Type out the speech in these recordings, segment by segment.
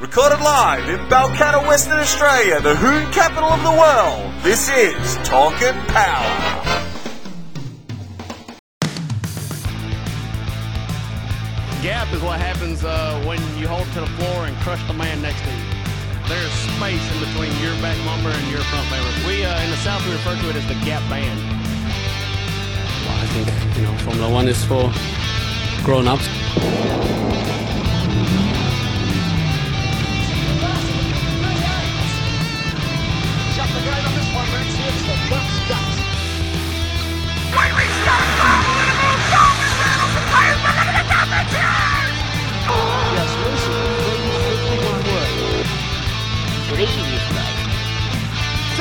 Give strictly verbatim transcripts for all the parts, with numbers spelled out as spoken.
Recorded live in Balcatta, Western Australia, the Hoon capital of the world, this is Talkin' Power. Gap is what happens uh, when you hold to the floor and crush the man next to you. There's space in between your back bumper and your front bumper. We, uh, in the South, we refer to it as the gap band. Well, I think, you know, Formula One is for grown-ups.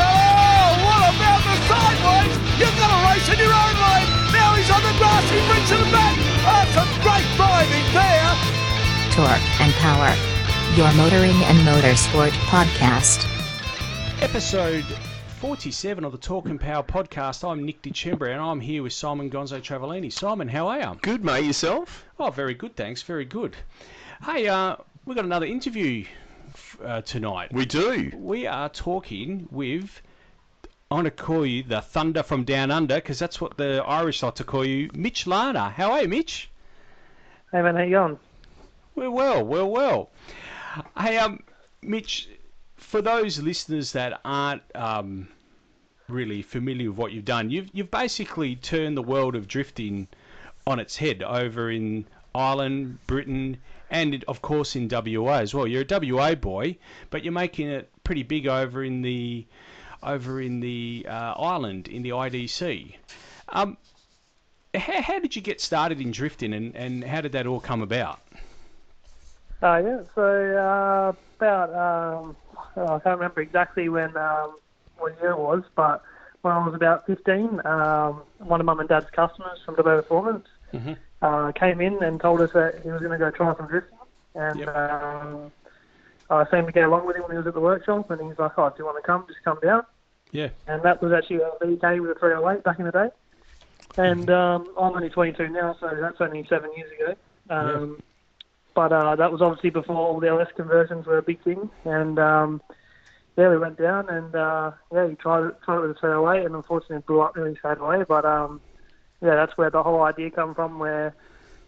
So, what about the sideways? You've got to race in your own lane. Now he's on the grass, he brings to the back. That's a great driving there. Torque and Power, your motoring and motorsport podcast. Episode forty-seven of the Talk and Power podcast. I'm Nick DeCembra and I'm here with Simon Gonzo Travellini. Simon, how are you? Good, mate. Yourself? Oh, very good, thanks. Very good. Hey, uh, we've got another interview Uh, tonight. We do. We are talking with, I want to call you the Thunder from Down Under, because that's what the Irish like to call you, Mitch Lana. How are you, Mitch? Hey, man, how you going? We're well, we're well. Hey, um, Mitch, for those listeners that aren't um, really familiar with what you've done, you've, you've basically turned the world of drifting on its head over in Ireland, Britain, and of course in W A as well. You're a W A boy, but you're making it pretty big over in the over in the uh, Ireland in the I D C. Um, how, how did you get started in drifting, and, and how did that all come about? Oh uh, yeah, so uh, about um, I can't remember exactly when um, what year it was, but when I was about fifteen, um, one of Mum and Dad's customers from Devo Performance. Mm-hmm. Uh, came in and told us that he was going to go try some drifting, and yep. um, I seemed to get along with him when he was at the workshop, and he's like, "Oh, do you want to come? Just come down." Yeah. And that was actually a V K with a three oh eight back in the day, and um, I'm only twenty-two now, so that's only seven years ago. Um, yeah. But uh, that was obviously before all the L S conversions were a big thing, and um, yeah, we went down and uh, yeah, he tried it, tried it with a three oh eight, and unfortunately it blew up really straight away, but. Um, Yeah, that's where the whole idea come from, where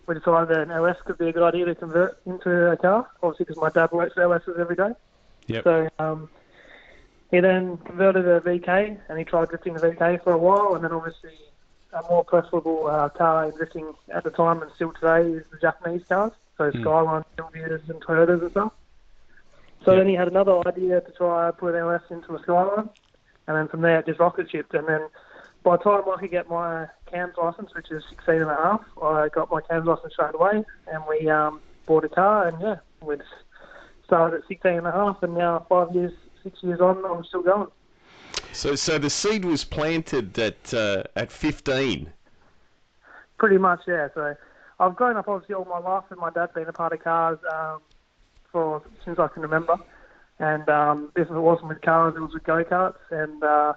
we decided that an L S could be a good idea to convert into a car, obviously because my dad works for L Ss every day. Yep. So um, he then converted a V K, and he tried drifting the V K for a while, and then obviously a more preferable uh, car in drifting at the time and still today is the Japanese cars, so mm. Skyline, Silvias and Toyotas and stuff. So yep. Then he had another idea to try put an L S into a Skyline, and then from there it just rocket shipped, and then by the time I could get my CAMS license, which is sixteen and a half, I got my CAMS license straight away, and we um, bought a car, and yeah, we started at sixteen and a half, and now five years, six years on, I'm still going. So, so the seed was planted at uh, at fifteen. Pretty much, yeah. So, I've grown up obviously all my life, and my dad's been a part of cars um, for since I can remember, and um, if it wasn't with cars, it was with go karts, and. Uh,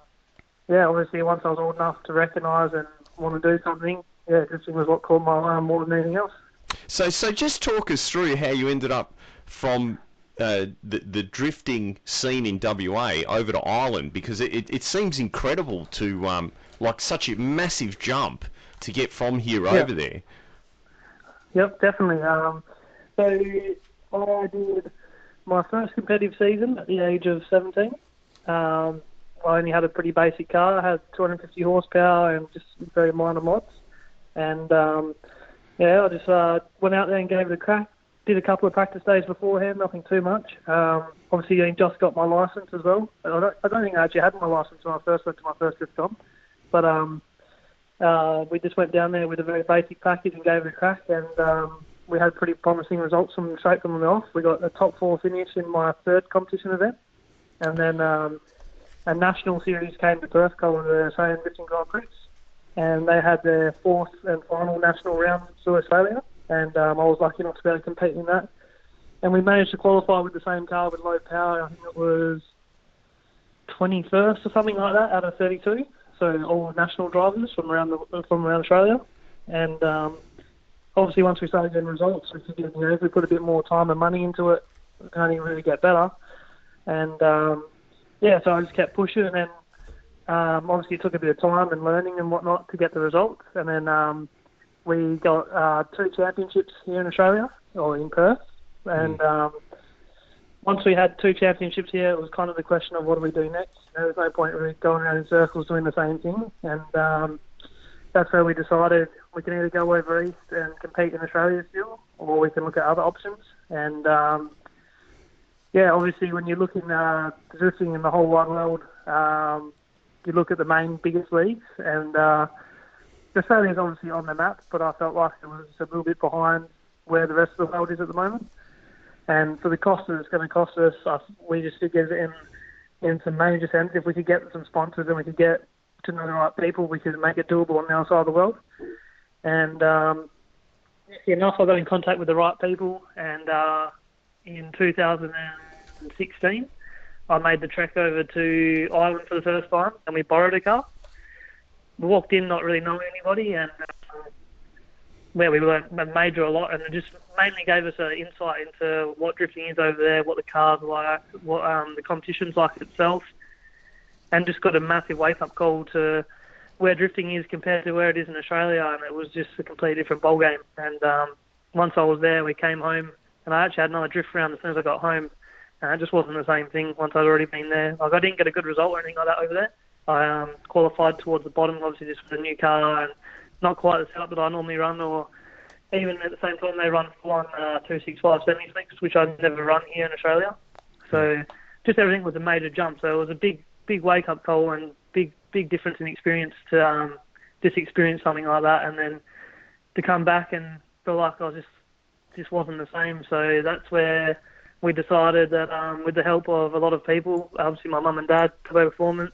Yeah, obviously, once I was old enough to recognise and want to do something, yeah, drifting was what caught my eye more than anything else. So, so just talk us through how you ended up from uh, the the drifting scene in W A over to Ireland, because it, it, it seems incredible to um like such a massive jump to get from here yeah. over there. Yep, definitely. Um, so I did my first competitive season at the age of seventeen. Um. I only had a pretty basic car. I had two hundred fifty horsepower and just very minor mods. And, um, yeah, I just uh, went out there and gave it a crack. Did a couple of practice days beforehand, nothing too much. Um, obviously, I just got my licence as well. I don't, I don't think I actually had my licence when I first went to my first drift comp. But um, uh, we just went down there with a very basic package and gave it a crack. And um, we had pretty promising results from straight from the off. We got a top four finish in my third competition event. And then... Um, a national series came to Perth called the Australian Drifting Grand Prix, and they had their fourth and final national round to Australia, and um, I was lucky enough to be able to compete in that. And we managed to qualify with the same car with low power. I think it was twenty-first or something like that out of thirty-two, so all national drivers from around the, from around Australia. And um, obviously once we started getting results, we figured, you know, if we put a bit more time and money into it, I can't even really get better. And um, yeah, so I just kept pushing, and then um, obviously it took a bit of time and learning and whatnot to get the results. And then um, we got uh, two championships here in Australia, or in Perth. And um, once we had two championships here, it was kind of the question of what do we do next. There was no point really going around in circles doing the same thing. And um, that's where we decided we can either go over east and compete in Australia still, or we can look at other options. And um, yeah, obviously when you're looking uh, drifting in the whole wide world, um, you look at the main biggest leagues, and uh, Australia's obviously on the map, but I felt like it was a little bit behind where the rest of the world is at the moment. And for the cost that it's going to cost us, I, we just did get it in, in some major sense. If we could get some sponsors and we could get to know the right people, we could make it doable on the outside of the world. And um, enough, I got in contact with the right people, and uh, in two thousand sixteen, I made the trek over to Ireland for the first time, and we borrowed a car. We walked in not really knowing anybody, and uh, where we learned a major a lot, and it just mainly gave us an insight into what drifting is over there, what the cars are like, what um, the competition's like itself, and just got a massive wake-up call to where drifting is compared to where it is in Australia, and it was just a completely different ballgame. And um, once I was there, we came home, and I actually had another drift round as soon as I got home, and it just wasn't the same thing once I'd already been there. Like, I didn't get a good result or anything like that over there. I um, qualified towards the bottom, obviously just for the new car, and not quite the setup that I normally run, or even at the same time they run one uh, two six five semi-slicks, which I'd never run here in Australia. So just everything was a major jump, so it was a big, big wake-up call, and big, big difference in experience to um, just experience something like that, and then to come back and feel like I was just just wasn't the same. So that's where we decided that um, with the help of a lot of people, obviously my mum and dad, Devo Performance,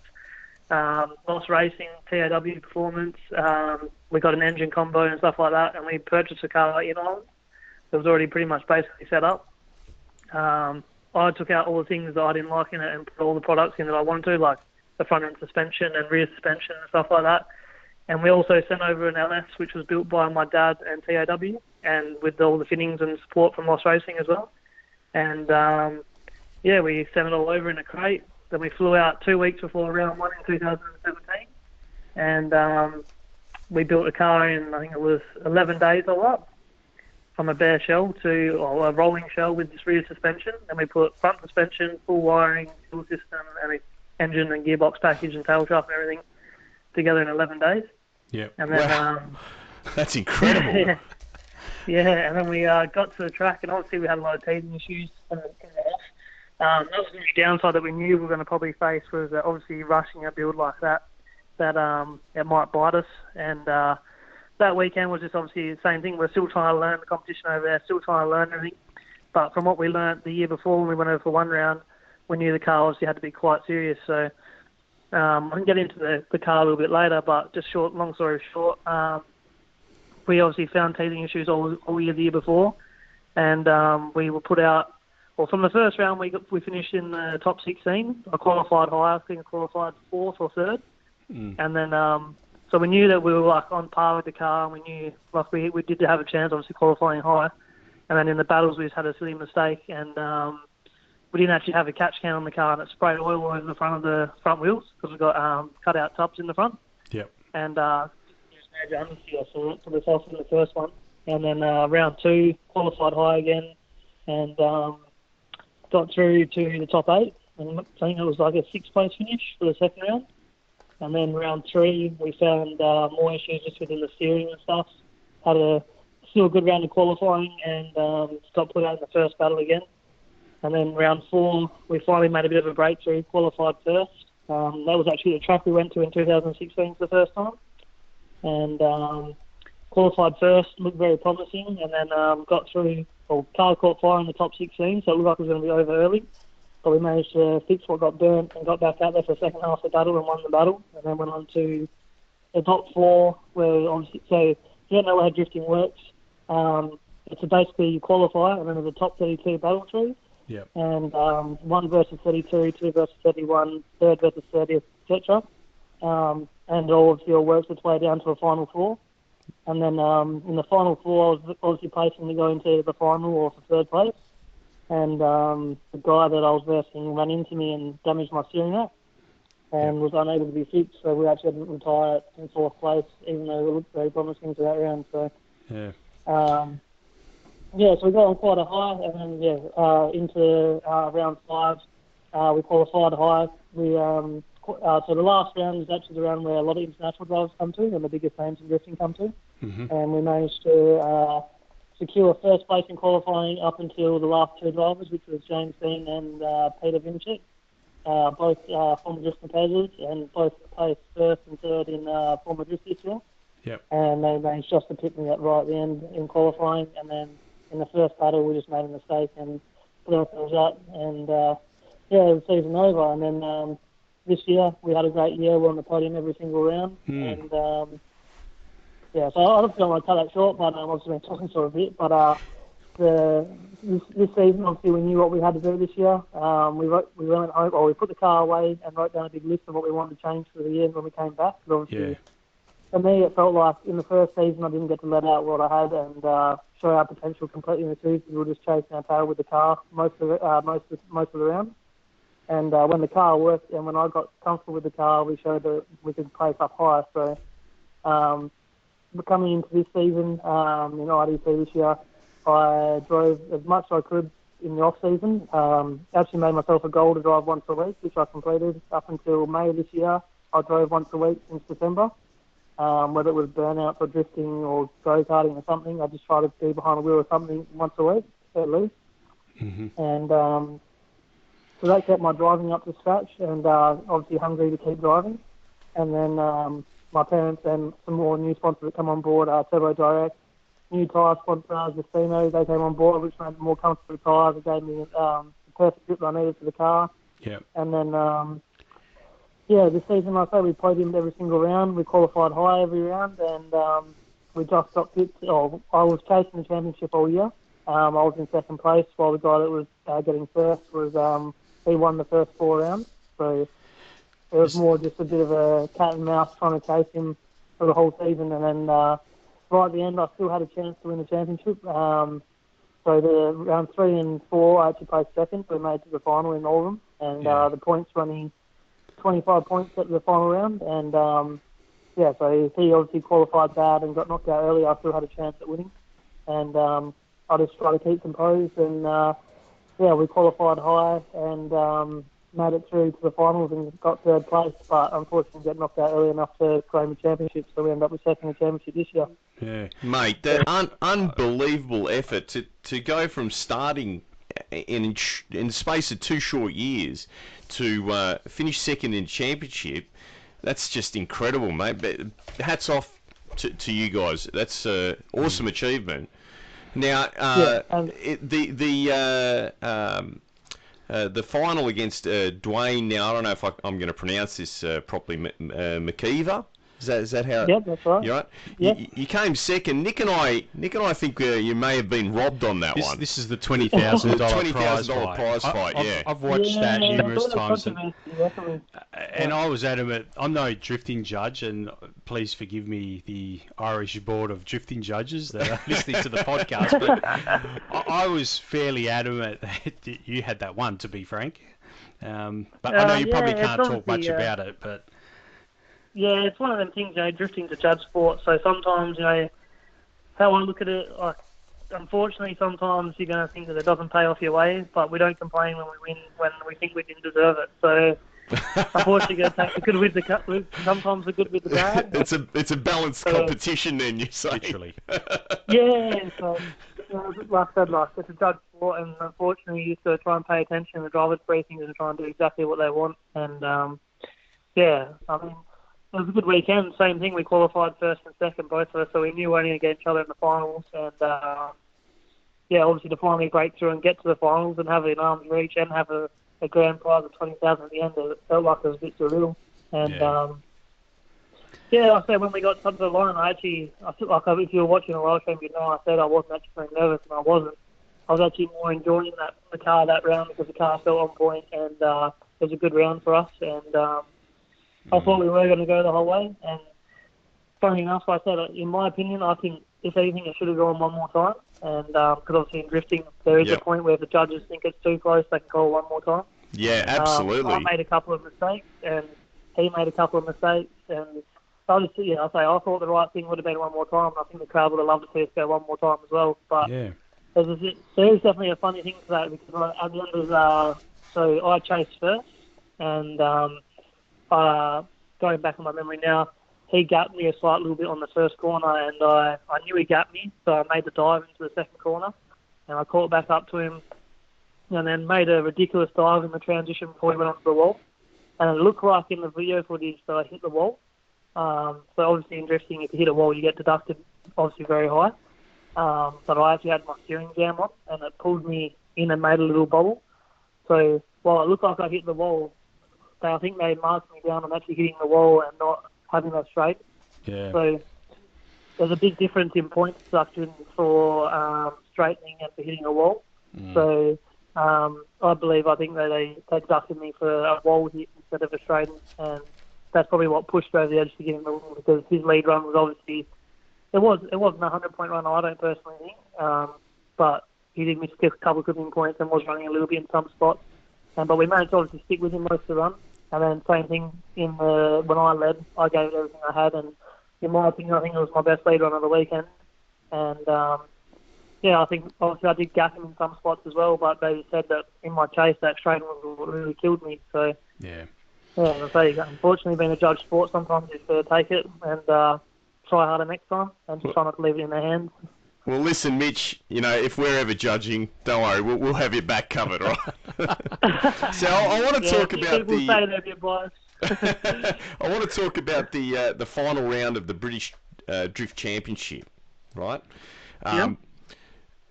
um, Lost Racing, T A W Performance, um, we got an engine combo and stuff like that, and we purchased a car in Ireland. It was already pretty much basically set up. Um, I took out all the things that I didn't like in it and put all the products in that I wanted to, like the front end suspension and rear suspension and stuff like that. And we also sent over an L S, which was built by my dad and T A W, and with all the fittings and support from Lost Racing as well. And um, yeah, we sent it all over in a crate. Then we flew out two weeks before round one in two thousand seventeen, and um, we built a car in, I think it was eleven days all up, from a bare shell to or a rolling shell with this rear suspension. And we put front suspension, full wiring, full system, and an engine and gearbox package and tail shaft and everything together in eleven days. Yeah, and then wow. um, that's incredible. Yeah. Yeah, and then we uh, got to the track, and obviously we had a lot of teething issues. And, um, that was the only downside that we knew we were going to probably face, was that obviously rushing a build like that, that um, it might bite us. And uh, that weekend was just obviously the same thing. We're still trying to learn the competition over there, still trying to learn everything. But from what we learned the year before when we went over for one round, we knew the car obviously had to be quite serious. So um, I can get into the, the car a little bit later, but just short, long story short, um, we obviously found teething issues all, all year the year before, and um, we were put out. Well, from the first round, we got, we finished in the top sixteen. I qualified high. I think I qualified fourth or third, mm. and then um, so we knew that we were like on par with the car. And we knew like we we did have a chance, obviously qualifying high, and then in the battles we just had a silly mistake, and um, we didn't actually have a catch can on the car, and it sprayed oil over the front of the front wheels because we got um, cut out tubs in the front. Yep, and. Uh, I saw it for myself in the first one, and then uh, round two qualified high again, and um, got through to the top eight, and I think it was like a sixth place finish for the second round. And then round three we found uh, more issues just within the steering and stuff. Had a still a good round of qualifying, and um, got put out in the first battle again. And then round four we finally made a bit of a breakthrough, qualified first. Um, that was actually the track we went to in two thousand sixteen for the first time. And um, qualified first, looked very promising, and then um, got through, or car caught fire in the top sixteen, so it looked like it was going to be over early. But we managed to fix what got burnt and got back out there for the second half of the battle and won the battle, and then went on to the top floor, where obviously, so if you don't know how drifting works, um, it's basically you qualify, and then there's a top thirty-two battle through, yep. and um, one versus thirty-two, two versus thirty-one, third versus thirtieth, et cetera. Um, and all of your works its way down to a final four. And then um, in the final four, I was obviously placing to go into the final or for third place. and um, the guy that I was versing ran into me and damaged my steering rack and yeah. was unable to be fixed, so we actually had to retire in fourth place, even though it looked very promising to that round. So, yeah, um, yeah, so we got on quite a high, and then, yeah, uh, into uh, round five, uh, we qualified high. We, um, uh, so the last round is actually the round where a lot of international drivers come to and the biggest names in drifting come to, mm-hmm. and we managed to... Uh, secure first place in qualifying up until the last two drivers, which was James Dean and uh, Peter Vinicic, uh, both uh, former drift competitors, and both placed first and third in uh, former drift history. Yep. And they managed just to pick me up right at the end in qualifying, and then in the first battle we just made a mistake and put ourselves up, and uh, yeah, the season over. And then um, this year we had a great year. We're on the podium every single round, mm. and. Um, Yeah, so I don't want to cut that short, but I've obviously been talking for a bit. But uh, the, this, this season, obviously, we knew what we had to do this year. Um, we wrote, we went home, or we put the car away and wrote down a big list of what we wanted to change for the year when we came back. Obviously, yeah. For me, it felt like in the first season, I didn't get to let out what I had and uh, show our potential completely in the season. We were just chasing our tail with the car most of the, uh, most of, most of the round. And uh, when the car worked and when I got comfortable with the car, we showed that we could place up higher. So. Um, Coming into this season, um, in I D C this year, I drove as much as I could in the off-season. Um, actually made myself a goal to drive once a week, which I completed up until May this year. I drove once a week since December. Um, whether it was burnout or drifting or go-karting or something, I just tried to be behind the wheel or something once a week, at least. Mm-hmm. And um, so that kept my driving up to scratch and uh, obviously hungry to keep driving. And then... Um, my parents and some more new sponsors that come on board, uh, Turbo Direct, new tyre sponsors, Vecino, they came on board, which made me more comfortable tyres. It gave me um, the perfect grip that I needed for the car. Yeah. And then, um, yeah, this season, like I say, we podiumed every single round. We qualified high every round, and um, we just got fit. Or I was chasing the championship all year. Um, I was in second place, while the guy that was uh, getting first was um, he won the first four rounds. So. It was more just a bit of a cat and mouse trying to chase him for the whole season. And then uh, right at the end, I still had a chance to win the championship. Um, so the round three and four, I actually placed second. We made it to the final in all of them. And yeah. uh, the points running twenty-five points at the final round. And, um, yeah, so he obviously qualified bad and got knocked out early. I still had a chance at winning. And um, I just tried to keep composed. And, uh, yeah, we qualified high and... Um, made it through to the finals and got third place, but unfortunately got knocked out early enough to claim a championship, so we ended up with second championship this year. Yeah, mate, that un- unbelievable effort to, to go from starting in in the space of two short years to uh, finish second in championship. That's just incredible, mate. But hats off to, to you guys. That's an awesome achievement. Now, uh, yeah, um, it, the the uh, um. Uh, the final against uh, Dwayne, now I don't know if I, I'm going to pronounce this uh, properly, uh, McKeever? Is that, is that how? Yeah, that's right. You're right? Yeah. You, you came second. Nick and I Nick and I think uh, you may have been robbed on that this, one. This is the twenty thousand dollars twenty thousand dollars prize, prize fight. I, I've, yeah. I've watched yeah, that yeah, numerous times. And, and yeah. I was adamant. I'm no drifting judge, and please forgive me, the Irish Board of Drifting Judges that are listening to the podcast, but I, I was fairly adamant that you had that one, to be frank. Um, but uh, I know you yeah, probably can't talk much uh, about it, but... Yeah, it's one of them things, you know, drifting's a judge sport, so sometimes, you know, how I look at it, like, unfortunately, sometimes you're going to think that it doesn't pay off your way, but we don't complain when we win, when we think we didn't deserve it, so unfortunately, you're going to take the good with the cut, sometimes the good with the bad. It's a it's a balanced so, competition then, you say. Literally. Yeah, so, you know, like I said, like, it's a judge sport, and unfortunately, you just got to try and pay attention to the driver's briefings and try and do exactly what they want, and, um, yeah, I mean... It was a good weekend, same thing. We qualified first and second, both of us, so we knew we were going to get each other in the finals. And, uh, yeah, obviously to finally break through and get to the finals and have it in arm's reach and have a, a grand prize of twenty thousand dollars at the end, it felt like it was a bit surreal. And, yeah, um, yeah I said when we got to the line, I actually, I feel like if you were watching a live stream, you know, I said I wasn't actually very nervous, and I wasn't. I was actually more enjoying that the car that round because the car felt on point, and uh, it was a good round for us. And, um, I thought we were going to go the whole way, and funny enough, like I said, in my opinion, I think if anything, it should have gone one more time. And because um, obviously in drifting, there is yep. a point where if the judges think it's too close, they can call one more time. Yeah, absolutely. Um, I made a couple of mistakes, and he made a couple of mistakes, and I'll just, you know, I'll say I thought the right thing would have been one more time. I think the crowd would have loved to see us go one more time as well. But yeah. there's, a, there's definitely a funny thing to that, because at the end of uh, so I chased first, and um, uh, going back on my memory now, he gapped me a slight little bit on the first corner, and I, I knew he gapped me, so I made the dive into the second corner, and I caught back up to him, and then made a ridiculous dive in the transition before he went onto the wall. And it looked like in the video footage that I hit the wall. Um, so obviously in drifting, if you hit a wall, you get deducted obviously very high. Um, but I actually had my steering jam on, and it pulled me in and made a little bobble. So while it looked like I hit the wall, I think they marked me down on actually hitting the wall and not having that straight. Yeah. So there's a big difference in point deduction for um, straightening and for hitting a wall. Mm. So um, I believe, I think that they, they deducted me for a wall hit instead of a straighten, and that's probably what pushed over the edge to get him the win, because his lead run was obviously, it, was, it wasn't a hundred-point run, I don't personally think, um, but he did miss a couple of good points and was running a little bit in some spots. Um, but we managed to obviously stick with him most of the run. And then same thing in the, when I led, I gave it everything I had. And in my opinion, I think it was my best lead run of the weekend. And um, yeah, I think obviously I did gap him in some spots as well, but they said that in my chase, that strain was what really killed me. So yeah. Yeah, I say, unfortunately, being a judge sport, sometimes you have to take it and uh, try harder next time, and just try not to leave it in their hands. Well, listen, Mitch, you know, if we're ever judging, don't worry, we'll, we'll have your back covered, right? So I, I want to yeah, talk about the... Say they're a bit biased. I want to talk about the uh, the final round of the British uh, Drift Championship, right? Um,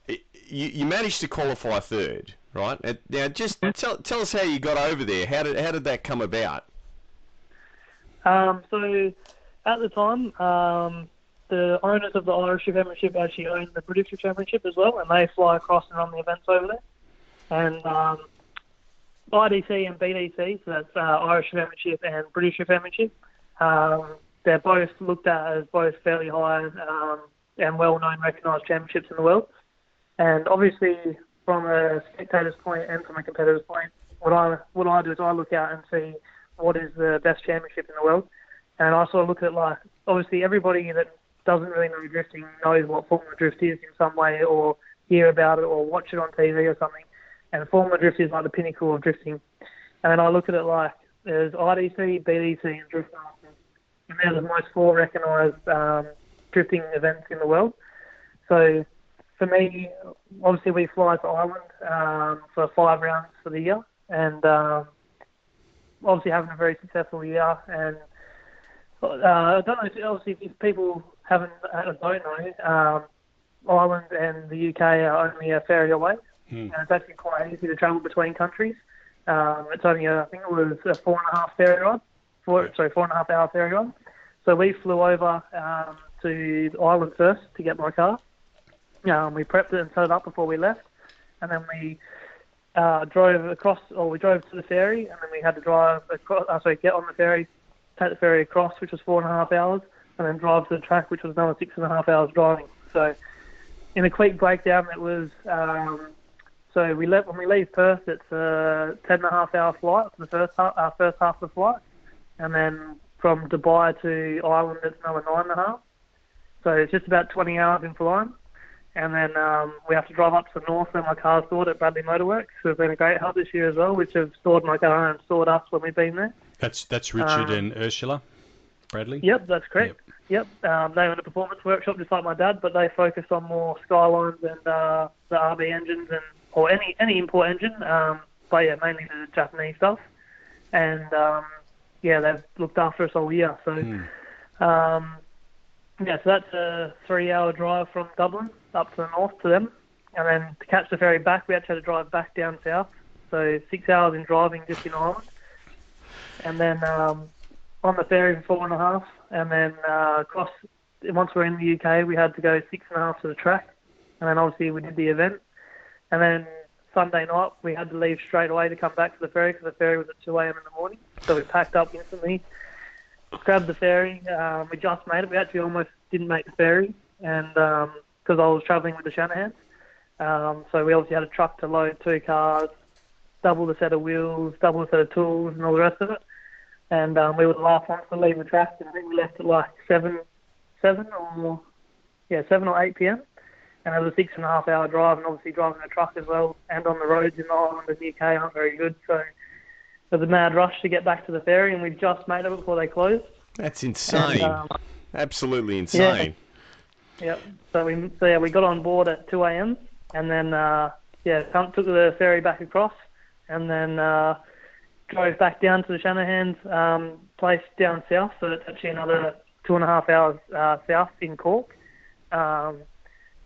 yeah. It, you, you managed to qualify third. Right now, just tell tell us how you got over there. How did how did that come about? Um, so, at the time, um, the owners of the Irish Championship actually owned the British Championship as well, and they fly across and run the events over there. And um, I D C and B D C, so that's uh, Irish Championship and British Championship. Um, they're both looked at as both fairly high um, and well-known, recognised championships in the world, and obviously, from a spectator's point and from a competitor's point, what I what I do is I look out and see what is the best championship in the world. And I sort of look at, like, obviously everybody that doesn't really know drifting knows what Formula Drift is in some way, or hear about it, or watch it on T V or something. And Formula Drift is like the pinnacle of drifting. And then I look at it like there's I D C, B D C and Drift Master. And they're the most four recognised um, drifting events in the world. So for me, obviously we fly to Ireland um, for five rounds for the year, and um, obviously having a very successful year. And uh, I don't know, if, obviously, if people haven't, don't know, um, Ireland and the U K are only a ferry away, hmm. and it's actually quite easy to travel between countries. Um, it's only, a, I think it was a four and a half ferry ride, four, sorry, four and a half hour ferry ride. So we flew over um, to Ireland first to get my car. Um, we prepped it and set it up before we left, and then we uh, drove across, or we drove to the ferry, and then we had to drive across, uh, sorry, get on the ferry, take the ferry across, which was four and a half hours, and then drive to the track, which was another six and a half hours driving. So, in a quick breakdown, it was um, so we left when we leave Perth, it's a ten and a half hour flight for the first half, uh, first half of the flight, and then from Dubai to Ireland, it's another nine and a half. So it's just about twenty hours in flying. And then um, we have to drive up to the north where my car's stored at Bradley Motorworks, who have been a great help this year as well, which have stored my car and stored us when we've been there. That's that's Richard um, and Ursula Bradley? Yep, that's correct. Yep. yep. Um, they own a performance workshop just like my dad, but they focus on more Skylines and uh, the R B engines, and or any, any import engine, um, but yeah, mainly the Japanese stuff. And um, yeah, they've looked after us all year. So, hmm. um, yeah, so that's a three-hour drive from Dublin up to the north to them, and then to catch the ferry back, we actually had to drive back down south. So six hours in driving just in Ireland, and then um, on the ferry for four and a half, and then uh, across. Once we were in the U K, we had to go six and a half to the track, and then obviously we did the event, and then Sunday night we had to leave straight away to come back to the ferry because the ferry was at two a m in the morning. So we packed up instantly, grabbed the ferry. Um, we just made it. We actually almost didn't make the ferry. and um, because I was travelling with the Shanahan. Um, so we obviously had a truck to load two cars, double the set of wheels, double the set of tools, and all the rest of it. And um, we were the last ones to leave the track, and I think we left at like seven, seven or yeah, seven or eight p m. And it was a six and a half hour drive, and obviously driving a truck as well, and on the roads in Ireland and the U K aren't very good. So it was a mad rush to get back to the ferry, and we just made it before they closed. That's insane. And, um, absolutely insane. Yeah. Yep. So we so yeah we got on board at two a m and then uh, yeah took the ferry back across, and then uh, drove back down to the Shanahan's um, place down south. So it's actually another two and a half hours uh, south in Cork. Um,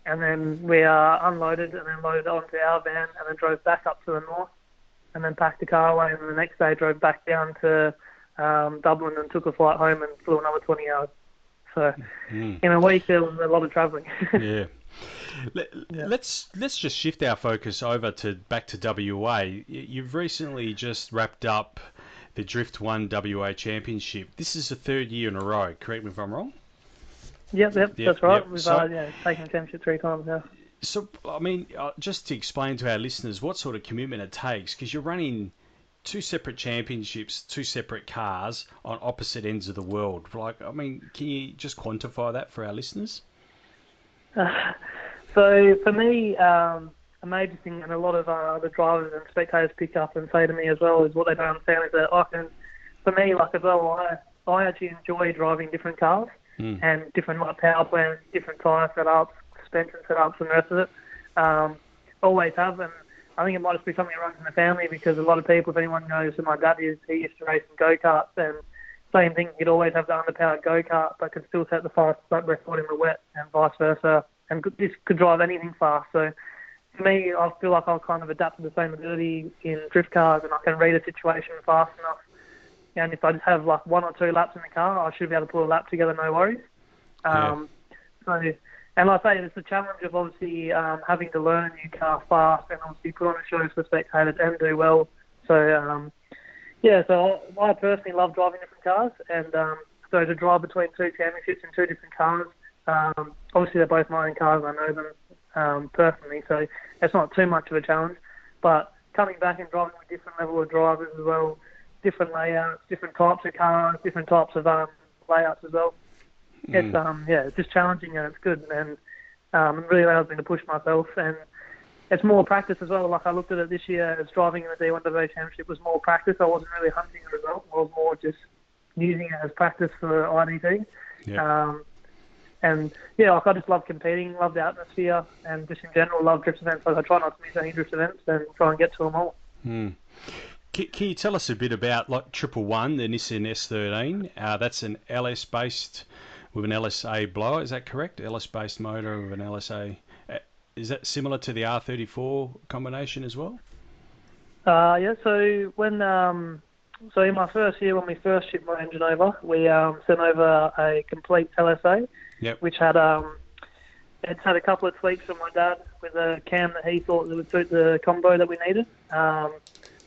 And then we uh, unloaded and then loaded onto our van and then drove back up to the north and then packed the car away, and the next day drove back down to um, Dublin and took a flight home and flew another twenty hours. So mm. in a week there was a lot of travelling. yeah. Let, yeah. Let's let's just shift our focus over to back to W A. You've recently just wrapped up the Drift one W A Championship. This is the third year in a row, correct me if I'm wrong? Yep, yep, yep, that's right. Yep. We've so, uh, yeah, taken the championship three times now. So, I mean, uh, just to explain to our listeners what sort of commitment it takes, because you're running two separate championships, two separate cars on opposite ends of the world. Like, I mean, can you just quantify that for our listeners? Uh, so, for me, um, a major thing, and a lot of uh, the drivers and spectators pick up and say to me as well, is what they don't understand is that I can, for me, like as well, I, I actually enjoy driving different cars. Mm. And different like, power plants, different tyre setups, suspension setups, and the rest of it. Um, always have, and I think it might just be something that runs in the family, because a lot of people, if anyone knows who my dad is, he used to race in go-karts, and same thing, you'd always have the underpowered go-kart, but could still set the fastest lap record in the wet, and vice versa, and could, this could drive anything fast. So to me, I feel like I've kind of adapted the same ability in drift cars, and I can read a situation fast enough. And if I just have like one or two laps in the car, I should be able to pull a lap together, no worries. Um, yeah. So, and like I say, it's the challenge of obviously um, having to learn a new car fast and obviously put on a show for spectators and do well. So, um, yeah, so I, I personally love driving different cars. And um, so to drive between two championships and two different cars, um, obviously they're both my own cars, and I know them um, personally. So it's not too much of a challenge. But coming back and driving with different level of drivers as well, different layouts, different types of cars, different types of um, layouts as well. Mm. It's um yeah, it's just challenging and it's good, and um, it really allows me to push myself, and it's more practice as well. Like I looked at it this year as driving in the D one W A Championship was more practice. I wasn't really hunting a result. I was more just using it as practice for I D C. Yeah. Um, and yeah, like I just love competing, love the atmosphere, and just in general love drift events. Like I try not to miss any drift events and try and get to them all. Mm. Can you tell us a bit about like Triple One, the Nissan S thirteen? Uh, that's an L S based with an L S A blower. Is that correct? L S based motor with an L S A. Uh, is that similar to the R thirty-four combination as well? Uh, yeah. So when um, so in my first year when we first shipped my engine over, we um, sent over a complete L S A, yep. which had um, it's had a couple of tweaks from my dad with a cam that he thought would suit the combo that we needed. Um,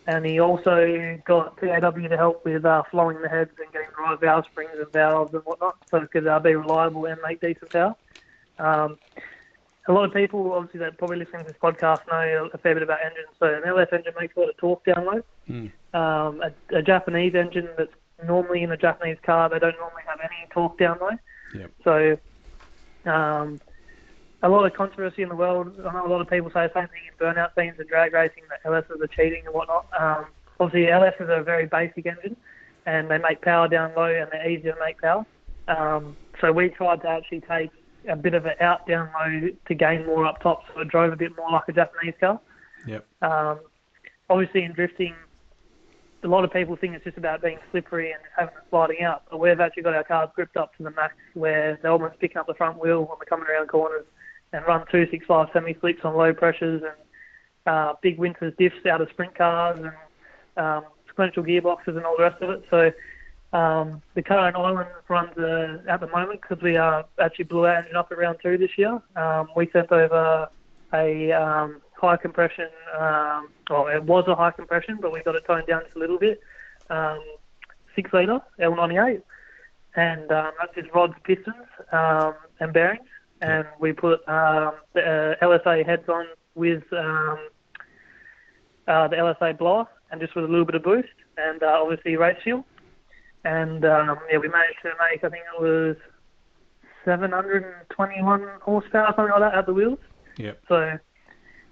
And he also got T A W to help with uh, flowing the heads and getting the right valve springs and valves and whatnot, so it could uh, be reliable and make decent power. Um, a lot of people, obviously, that probably listening to this podcast know a fair bit about engines. So an L F engine makes a lot of torque down low. Mm. Um, a, a Japanese engine that's normally in a Japanese car, they don't normally have any torque down low. Yep. So um, a lot of controversy in the world. I know a lot of people say the same thing in burnout scenes and drag racing, that L Ss are cheating and whatnot. Um, obviously, L Ss are a very basic engine, and they make power down low, and they're easier to make power. Um, so we tried to actually take a bit of it out down low to gain more up top, so it drove a bit more like a Japanese car. Yep. Um, obviously, in drifting, a lot of people think it's just about being slippery and having it sliding out, but we've actually got our cars gripped up to the max where they're almost picking up the front wheel when we're coming around corners, and run two six five semi-slips on low pressures and uh, big winters diffs out of sprint cars and um, sequential gearboxes and all the rest of it. So um, the car in Ireland runs uh, at the moment, because we uh, actually blew our engine up at round two this year. Um, we sent over a um, high compression, um, well, it was a high compression, but we got it toned down just a little bit, um, six litre L ninety-eight, and um, that's just rods, pistons um, and bearings. and we put um, the uh, L S A heads on with um, uh, the L S A blower, and just with a little bit of boost, and uh, obviously race fuel. And um, yeah, we managed to make, I think it was seven hundred twenty-one horsepower, something like that, at the wheels. Yep. So,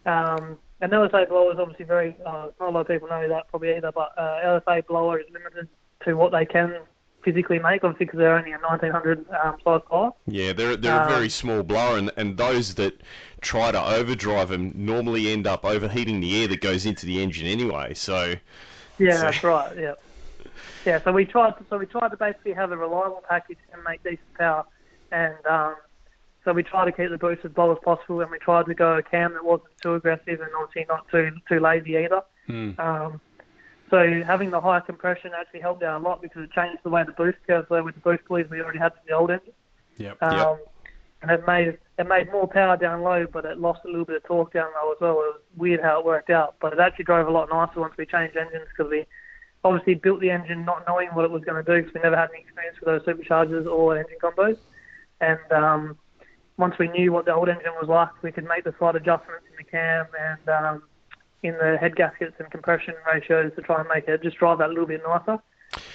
um, and L S A blower is obviously very, uh, not a lot of people know that probably either, but uh, L S A blower is limited to what they can physically make, obviously, because they're only a nineteen hundred um, size blower. Yeah, they're they're um, a very small blower, and, and those that try to overdrive them normally end up overheating the air that goes into the engine anyway. So yeah, so. That's right. Yeah, yeah. So we tried to, so we tried to basically have a reliable package and make decent power, and um, so we tried to keep the boost as low as possible, and we tried to go a cam that wasn't too aggressive and obviously not too too lazy either. Mm. Um, So having the high compression actually helped out a lot because it changed the way the boost goes. So with the boost pulleys we already had for the old engine. Yep, um, yep. And it made it made more power down low, but it lost a little bit of torque down low as well. It was weird how it worked out, but it actually drove a lot nicer once we changed engines because we obviously built the engine not knowing what it was going to do because we never had any experience with those superchargers or engine combos. And um, once we knew what the old engine was like, we could make the slight adjustments in the cam and... Um, in the head gaskets and compression ratios to try and make it just drive that a little bit nicer.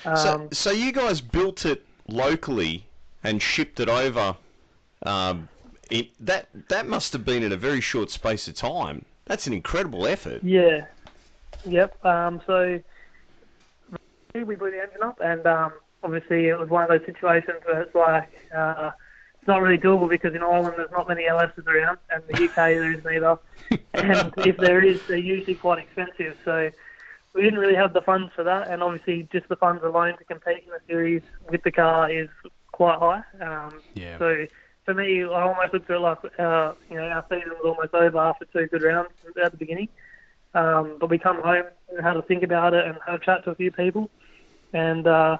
Um, so, so you guys built it locally and shipped it over. Um, it, that that must have been in a very short space of time. That's an incredible effort. Yeah. Yep. Um, so we blew the engine up, and um, obviously it was one of those situations where it's like uh, it's not really doable because in Ireland there's not many L Ss around, and the U K there isn't either. And if there is, they're usually quite expensive. So we didn't really have the funds for that. And obviously just the funds alone to compete in the series with the car is quite high. Um, yeah. So for me, I almost looked at it like, uh, you know, our season was almost over after two good rounds at the beginning. Um, but we come home and had to think about it and have a chat to a few people. And uh,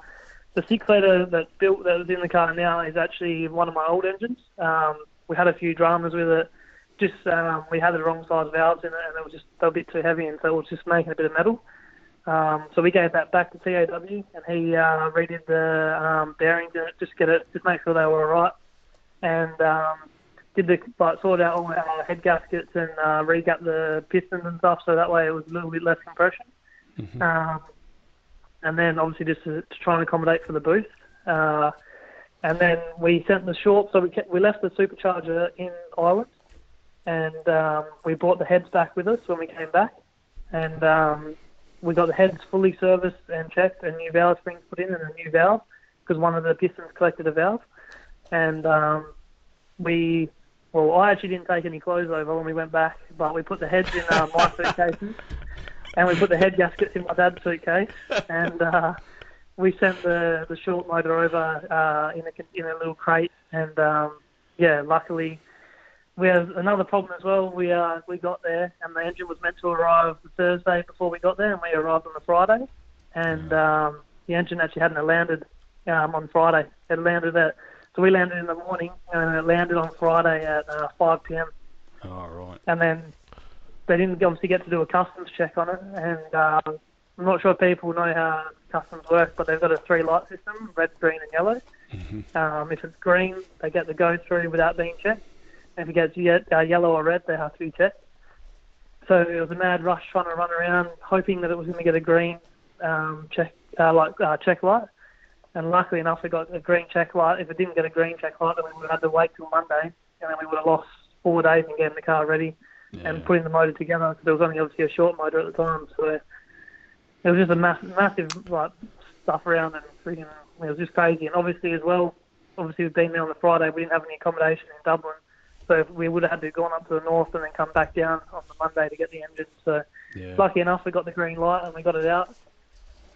the six-liter that's built that was in the car now is actually one of my old engines. Um, we had a few dramas with it. Just um, we had the wrong size valves in it, and it was just they were a bit too heavy, and so it was just making a bit of metal. Um, so we gave that back to T A W, and he uh, redid the um, bearings in it, just get it, just make sure they were all right, and um, did the like, sorted out all our head gaskets and uh, regapped the pistons and stuff, so that way it was a little bit less compression. Mm-hmm. Um, and then obviously just to, to try and accommodate for the boost. Uh, and then we sent the short, so we kept, we left the supercharger in Ireland. And um, we brought the heads back with us when we came back. And um, we got the heads fully serviced and checked, and new valve springs put in and a new valve because one of the pistons collected a valve. And um, we, well, I actually didn't take any clothes over when we went back, but we put the heads in uh, my suitcases and we put the head gaskets in my dad's suitcase. And uh, we sent the, the short motor over uh, in, a, in a little crate. And um, yeah, luckily... We have another problem as well. We uh, we got there, and the engine was meant to arrive the Thursday before we got there, and we arrived on the Friday. And um, the engine actually hadn't landed um, on Friday. It landed at so we landed in the morning, and it landed on Friday at uh, five p m Oh, right. And then they didn't obviously get to do a customs check on it, and uh, I'm not sure if people know how customs work, but they've got a three-light system: red, green, and yellow. Mm-hmm. Um, if it's green, they get to go through without being checked. If it gets yellow or red, they have to be checked. So it was a mad rush trying to run around, hoping that it was going to get a green um, check, uh, like uh, check light. And luckily enough, we got a green check light. If it didn't get a green check light, then we would have had to wait till Monday, and then we would have lost four days in getting the car ready yeah. and putting the motor together. Because there was only obviously a short motor at the time, so it was just a mass- massive like stuff around, and freaking, it was just crazy. And obviously as well, obviously we've been there on the Friday. We didn't have any accommodation in Dublin. So we would have had to have gone up to the north and then come back down on the Monday to get the engine. So yeah. Lucky enough, we got the green light and we got it out.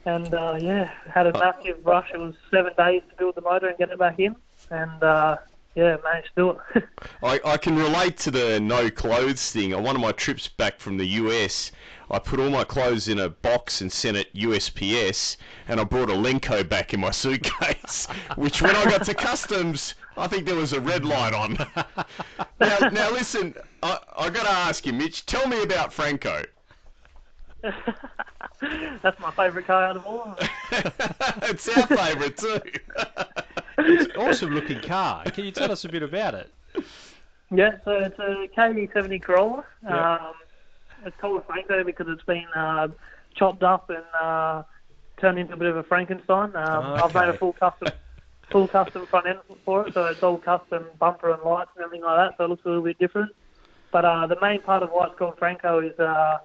And, uh, yeah, had a massive rush. It was seven days to build the motor and get it back in. And, uh, yeah, managed to do it. I, I can relate to the no clothes thing. On one of my trips back from the U S, I put all my clothes in a box and sent it U S P S, and I brought a Lenko back in my suitcase, which when I got to customs... I think there was a red light on. now, now, listen, I, I got to ask you, Mitch, tell me about Franco. That's my favourite car out of all of them. It's our favourite too. It's an awesome looking car. Can you tell us a bit about it? Yeah, so it's a K D seventy Corolla. Yeah. Um, it's called a Franco because it's been uh, chopped up and uh, turned into a bit of a Frankenstein. Um, okay. I've made a full custom full custom front end for it, so it's all custom bumper and lights and everything like that, so it looks a little bit different. But uh, the main part of why it's called Franco is uh,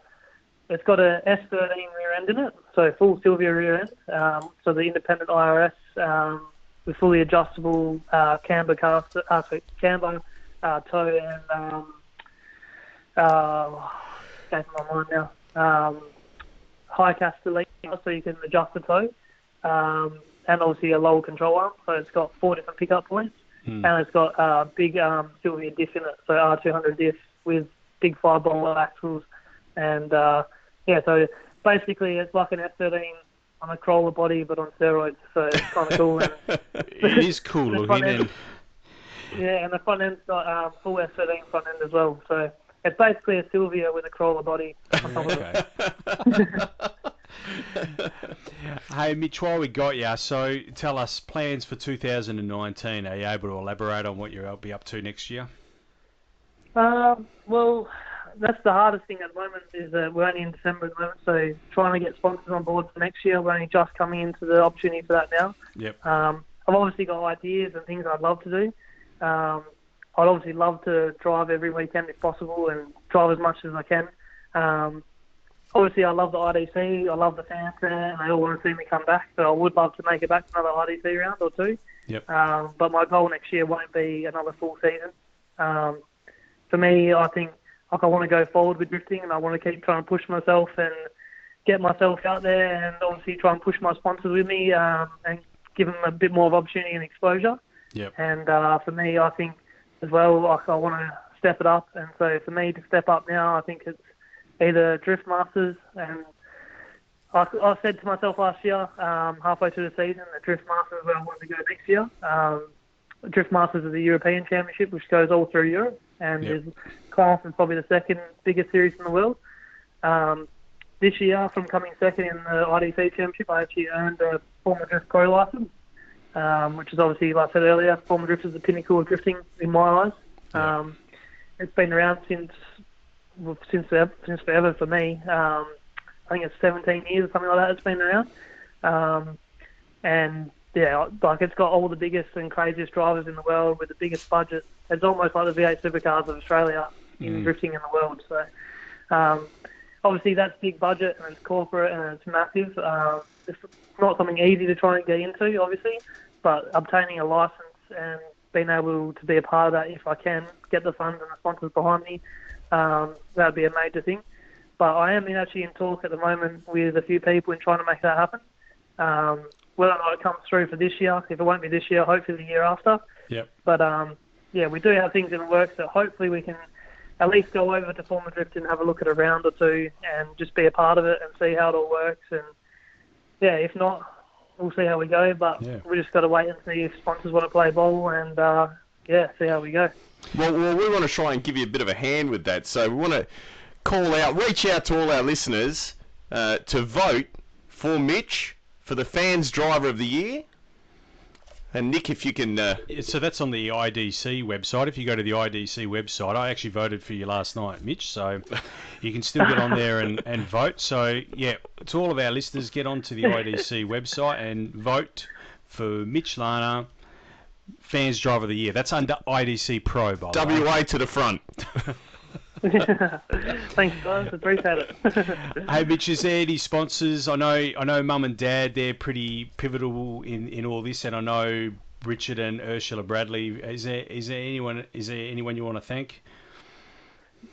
it's got an S thirteen rear end in it, so full Silvia rear end, um, so the independent I R S um, with fully adjustable uh, camber cast, uh, sorry, camber uh, toe and um, uh, gave my mind now um, high caster lead, so you can adjust the toe, um, and obviously a lower control arm. So it's got four different pickup points, mm. and it's got a uh, big um, Silvia diff in it, so R two hundred diff with big five ball axles. And, uh, yeah, so basically it's like an F thirteen on a Corolla body, but on steroids, so it's kind of cool. And it is cool looking, end, yeah, and the front end's got um, full F thirteen front end as well, so it's basically a Silvia with a Corolla body on top of it. Hey, Mitch, while we got you, so tell us, plans for two thousand nineteen, are you able to elaborate on what you'll be up to next year? Um, well... That's the hardest thing at the moment, is that we're only in December at the moment, so trying to get sponsors on board for next year, we're only just coming into the opportunity for that now. Yep. Um, I've obviously got ideas and things I'd love to do. Um, I'd obviously love to drive every weekend if possible and drive as much as I can. Um, obviously, I love the I D C, I love the fans there, and they all want to see me come back, so I would love to make it back to another I D C round or two. Yep. Um, but my goal next year won't be another full season. Um, for me, I think Like I want to go forward with drifting, and I want to keep trying to push myself and get myself out there, and obviously try and push my sponsors with me, um, and give them a bit more of opportunity and exposure. Yep. And uh, for me, I think as well, like I want to step it up. And so for me to step up now, I think it's either Drift Masters. And I, I said to myself last year, um, halfway through the season, that Drift Masters is where I want to go next year. Um, Drift Masters is the European Championship, which goes all through Europe, and yep. is classed as probably the second biggest series in the world. Um, this year, from coming second in the I D C Championship, I actually earned a Formula Drift Pro license, um, which is obviously, like I said earlier, Formula Drift is the pinnacle of drifting in my eyes. Um, it's been around since since forever, since forever for me. Um, I think it's seventeen years or something like that it's been around. Um, and yeah, like it's got all the biggest and craziest drivers in the world with the biggest budget. It's almost like the V eight supercars of Australia in mm. drifting in the world. So, um, obviously that's big budget, and it's corporate, and it's massive. Um, it's not something easy to try and get into, obviously, but obtaining a license and being able to be a part of that, if I can get the funds and the sponsors behind me, um, that would be a major thing. But I am actually in talk at the moment with a few people and trying to make that happen. Um, Whether or not it comes through for this year, if it won't be this year, hopefully the year after. Yep. But, um, yeah, we do have things in the works that hopefully we can at least go over to Formula Drift and have a look at a round or two and just be a part of it and see how it all works. And, yeah, if not, we'll see how we go. But yeah. we just got to wait and see if sponsors want to play ball and, uh, yeah, see how we go. Well, well, we want to try and give you a bit of a hand with that. So we want to call out, reach out to all our listeners uh, to vote for Mitch for the Fans Driver of the Year. And Nick, if you can... Uh... So that's on the I D C website. If you go to the I D C website, I actually voted for you last night, Mitch, so you can still get on there and, and vote. So, yeah, to all of our listeners, get onto the I D C website and vote for Mitch Lana, Fans Driver of the Year. That's under I D C Pro, by the way. W A to the front. Thanks, guys. Appreciate it. Hey, Mitch, is there any sponsors? I know, I know, Mum and Dad, they're pretty pivotal in, in all this, and I know Richard and Ursula Bradley. Is there is there anyone is there anyone you want to thank?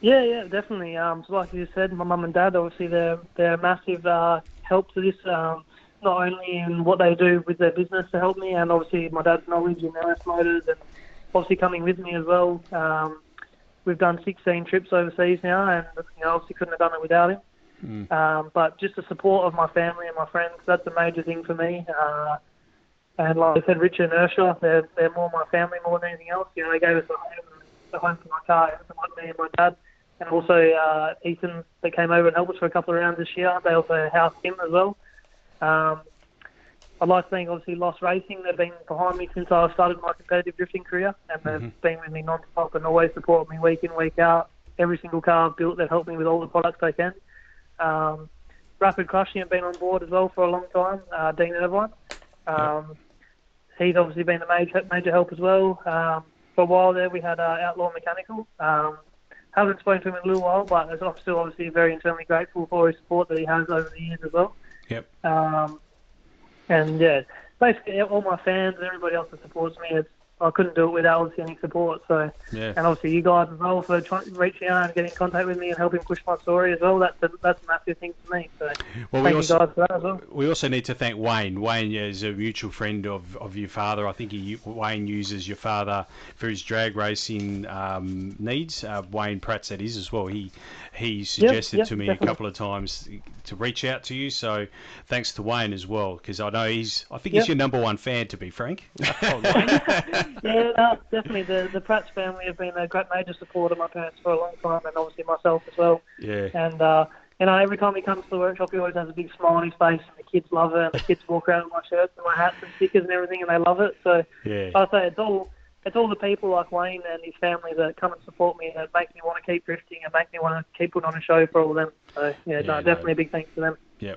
Yeah, yeah, definitely. Um, so like you said, my Mum and Dad, obviously, they're they're massive uh, help to this. Um, not only in what they do with their business to help me, and obviously my dad's knowledge in L S Motors, and obviously coming with me as well. Um, We've done sixteen trips overseas now, and you know, obviously couldn't have done it without him. Mm. Um, but just the support of my family and my friends, that's a major thing for me. Uh, and like I said, Richard and Ursula, they're, they're more my family more than anything else. You know, they gave us a home, a home for my car, for me and my dad. And also uh, Ethan, that came over and helped us for a couple of rounds this year. They also housed him as well. Um, I like being obviously Lost Racing. They've been behind me since I started my competitive drifting career, and they've mm-hmm. been with me non-stop and always support me week in, week out. Every single car I've built, they've helped me with all the products they can. Um, Rapid Crushing have been on board as well for a long time, uh, Dean Irvine. Um, yeah. He's obviously been a major, major help as well. Um, for a while there, we had uh, Outlaw Mechanical. Um, haven't spoken to him in a little while, but I'm still obviously very internally grateful for his support that he has over the years as well. Yep. Um, And yeah, basically all my fans and everybody else that supports me, it's, I couldn't do it without obviously any support. So, yeah. And obviously you guys as well for trying, reaching out and getting in contact with me and helping push my story as well. That's a, that's a massive thing for me. So well, thank we also, you guys for that as well. We also need to thank Wayne. Wayne is a mutual friend of, of your father. I think he, Wayne uses your father for his drag racing um, needs. Uh, Wayne Pratt's that is as well. He he suggested yep, yep, to me definitely. a couple of times to reach out to you. So thanks to Wayne as well, because I know he's, I think yep. he's your number one fan, to be frank. Yeah, no, definitely. The the Pratt's family have been a great major support of my parents for a long time, and obviously myself as well. Yeah. And uh, you know, every time he comes to the workshop, he always has a big smile on his face, and the kids love it. And the kids walk around with my shirts and my hats and stickers and everything, and they love it. So yeah. I say it's all it's all the people like Wayne and his family that come and support me, that make me want to keep drifting and make me want to keep putting on a show for all of them. So yeah, yeah no, definitely no. a big thanks to them. Yeah.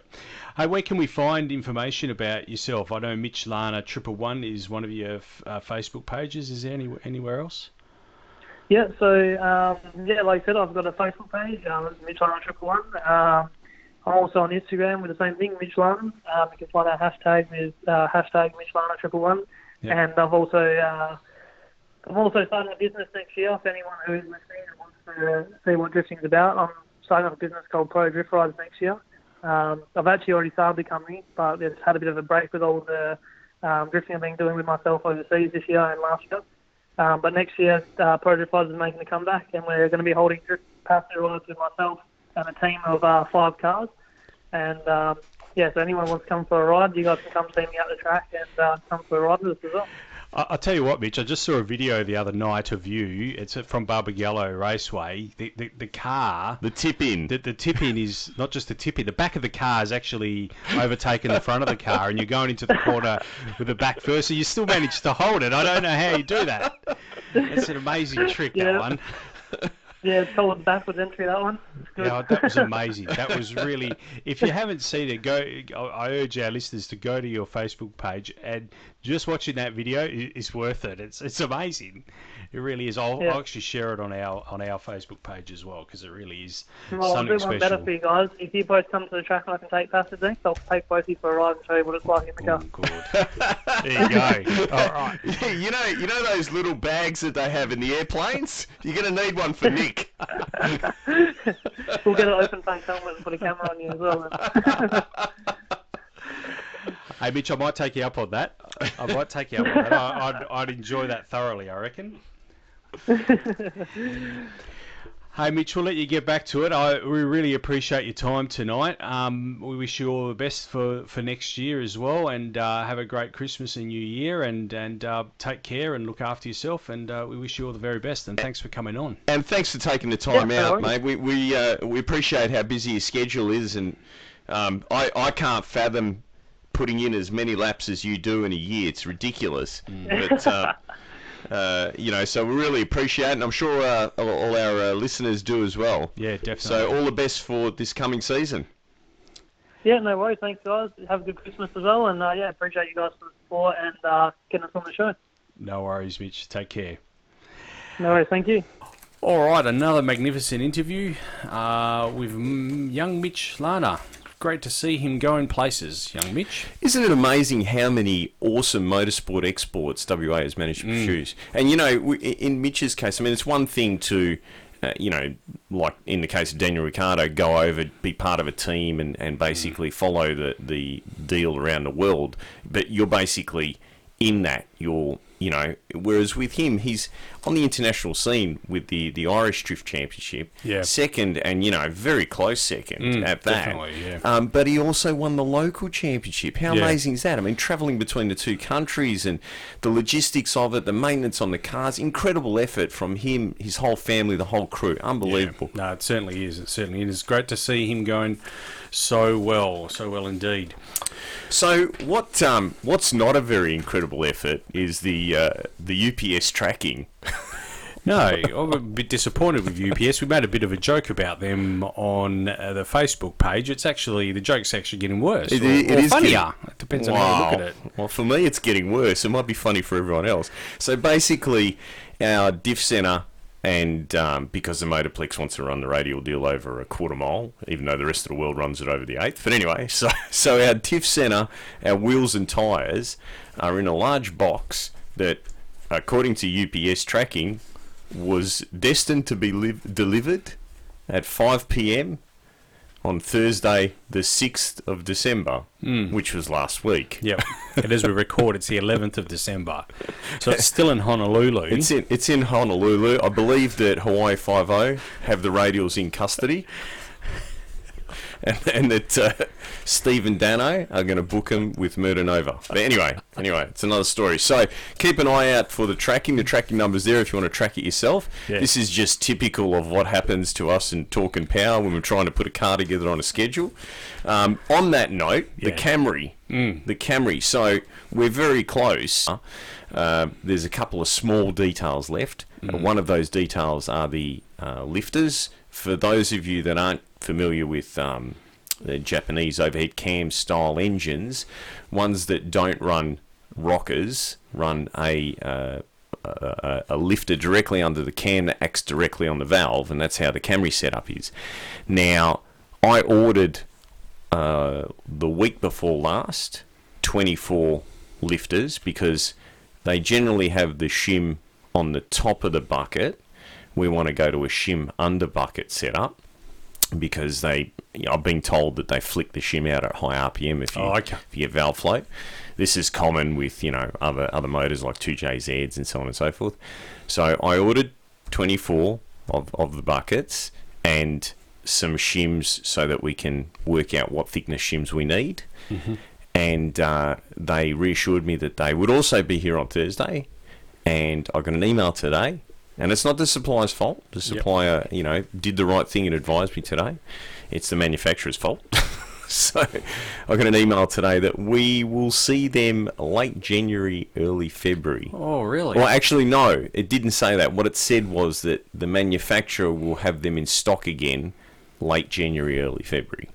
Hey, where can we find information about yourself? I know Mitch Lana Triple One is one of your uh, Facebook pages. Is there any, anywhere else? Yeah, so, um, yeah, like I said, I've got a Facebook page, um, Mitch Lana Triple One. Um, I'm also on Instagram with the same thing, Mitch Lana. Um, you can find our hashtag with uh, hashtag Mitch Lana Triple One. Yep. And I've also, uh, I'm also starting a business next year. If anyone who is listening and wants to see what drifting is about, I'm starting up a business called Pro Drift Rides next year. Um, I've actually already started the company, but it's had a bit of a break with all the um, drifting I've been doing with myself overseas this year and last year. Um, but next year, uh, Pro Drift Rides is making a comeback, and we're going to be holding drift passenger rides with myself and a team of uh, five cars. And um, yeah, so anyone wants to come for a ride, you guys can come see me at the track and uh, come for a ride with us as well. I'll tell you what, Mitch, I just saw a video the other night of you. It's from Barbagallo Raceway. The, the the car... The tip-in. The, the tip-in is not just the tip-in. The back of the car is actually overtaken the front of the car, and you're going into the corner with the back first, so you still manage to hold it. I don't know how you do that. That's an amazing trick, yeah. that one. Yeah, it's called backwards entry, that one. Yeah, that was amazing. That was really... If you haven't seen it, go. I urge our listeners to go to your Facebook page, and just watching that video is worth it. It's it's amazing. It really is. I'll, yeah. I'll actually share it on our on our Facebook page as well, because it really is well, something I'll do one special. Better for you guys. If you both come to the track and I can take passes next, I'll take both of you for a ride and show you what it's like in the car. Oh, good. There you go. All right. Yeah, you know, you know those little bags that they have in the airplanes? You're going to need one for Nick. We'll get an open face helmet and put a camera on you as well. Hey, Mitch, I might take you up on that. I might take you up on that. I, I'd, I'd enjoy that thoroughly, I reckon. Hey, Mitch, we'll let you get back to it. I, we really appreciate your time tonight. Um, we wish you all the best for, for next year as well, and uh, have a great Christmas and New Year, and, and uh, take care and look after yourself, and uh, we wish you all the very best, and thanks for coming on. And thanks for taking the time yeah, out, mate. We we, uh, we appreciate how busy your schedule is, and um, I, I can't fathom putting in as many laps as you do in a year. It's ridiculous. Mm. But... Uh, Uh, you know, so we really appreciate it, and I'm sure uh, all, all our uh, listeners do as well. Yeah, definitely. So all the best for this coming season. Yeah, no worries. Thanks, guys. Have a good Christmas as well, and uh, yeah, appreciate you guys for the support and uh, getting us on the show. No worries, Mitch. Take care. No worries. Thank you. All right, another magnificent interview uh, with young Mitch Lana. Great to see him going places, young Mitch. Isn't it amazing how many awesome motorsport exports W A has managed to produce? Mm. And, you know, in Mitch's case, I mean, it's one thing to, uh, you know, like in the case of Daniel Ricciardo, go over, be part of a team and, and basically mm. follow the, the deal around the world. But you're basically in that. You're, you know, whereas with him, he's on the international scene with the, the Irish Drift Championship, yeah. second, and, you know, very close second mm, at that. Definitely, yeah. Um, but he also won the local championship. How yeah. amazing is that? I mean, travelling between the two countries and the logistics of it, the maintenance on the cars, incredible effort from him, his whole family, the whole crew. Unbelievable. Yeah. No, it certainly is. It certainly is. It's great to see him going so well, so well indeed. So what? Um, what's not a very incredible effort is the uh, the U P S tracking. No, I'm a bit disappointed with U P S. We made a bit of a joke about them on uh, the Facebook page. It's actually, the joke's actually getting worse. It, or, it or is funnier. Getting, it depends wow. on how you look at it. Well, for me, it's getting worse. It might be funny for everyone else. So basically, our diff centre, and um, because the Motorplex wants to run the radial deal over a quarter mile, even though the rest of the world runs it over the eighth. But anyway, so, so our diff centre, our wheels and tyres, are in a large box that, according to U P S tracking, was destined to be li- delivered at five p.m. on Thursday, the sixth of December, mm. which was last week. Yep. And as we record, it's the eleventh of December. So it's still in Honolulu. It's in, it's in Honolulu. I believe that Hawaii Five-O have the radials in custody. And, and that uh, Steve and Dano are going to book him with Murder Nova. But anyway, anyway, it's another story. So keep an eye out for the tracking. The tracking number's there if you want to track it yourself. Yeah. This is just typical of what happens to us in Talk and Power when we're trying to put a car together on a schedule. Um, on that note, yeah. the Camry. Mm. The Camry. So we're very close. Uh, there's a couple of small details left. Mm. And one of those details are the uh, lifters. For those of you that aren't familiar with um, the Japanese overhead cam style engines, ones that don't run rockers, run a, uh, a a lifter directly under the cam that acts directly on the valve, and that's how the Camry setup is. Now, I ordered uh, the week before last twenty-four lifters because they generally have the shim on the top of the bucket. We want to go to a shim under bucket setup, because they, you know, I've been told that they flick the shim out at high R P M if you, oh, okay. if you get valve float. This is common with, you know, other other motors like two J Zs and so on and so forth. So I ordered twenty-four of, of the buckets and some shims so that we can work out what thickness shims we need. Mm-hmm. And uh, they reassured me that they would also be here on Thursday. And I got an email today. And it's not the supplier's fault. The supplier, yep. you know, did the right thing and advised me today. It's the manufacturer's fault. So I got an email today that we will see them late January, early February. Oh, really? Well, actually, no. It didn't say that. What it said was that the manufacturer will have them in stock again late January, early February.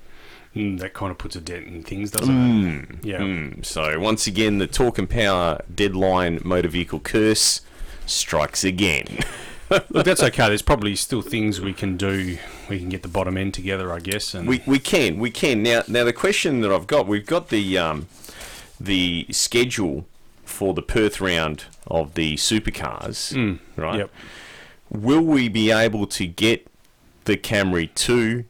Mm, that kind of puts a dent in things, doesn't mm, it? Yeah. Mm. So once again, the Talk and Power deadline motor vehicle curse strikes again. Look, that's okay. There's probably still things we can do. We can get the bottom end together, I guess. And we we can we can now. Now the question that I've got, we've got the um, the schedule for the Perth round of the supercars, mm, right? Yep. Will we be able to get the Camry to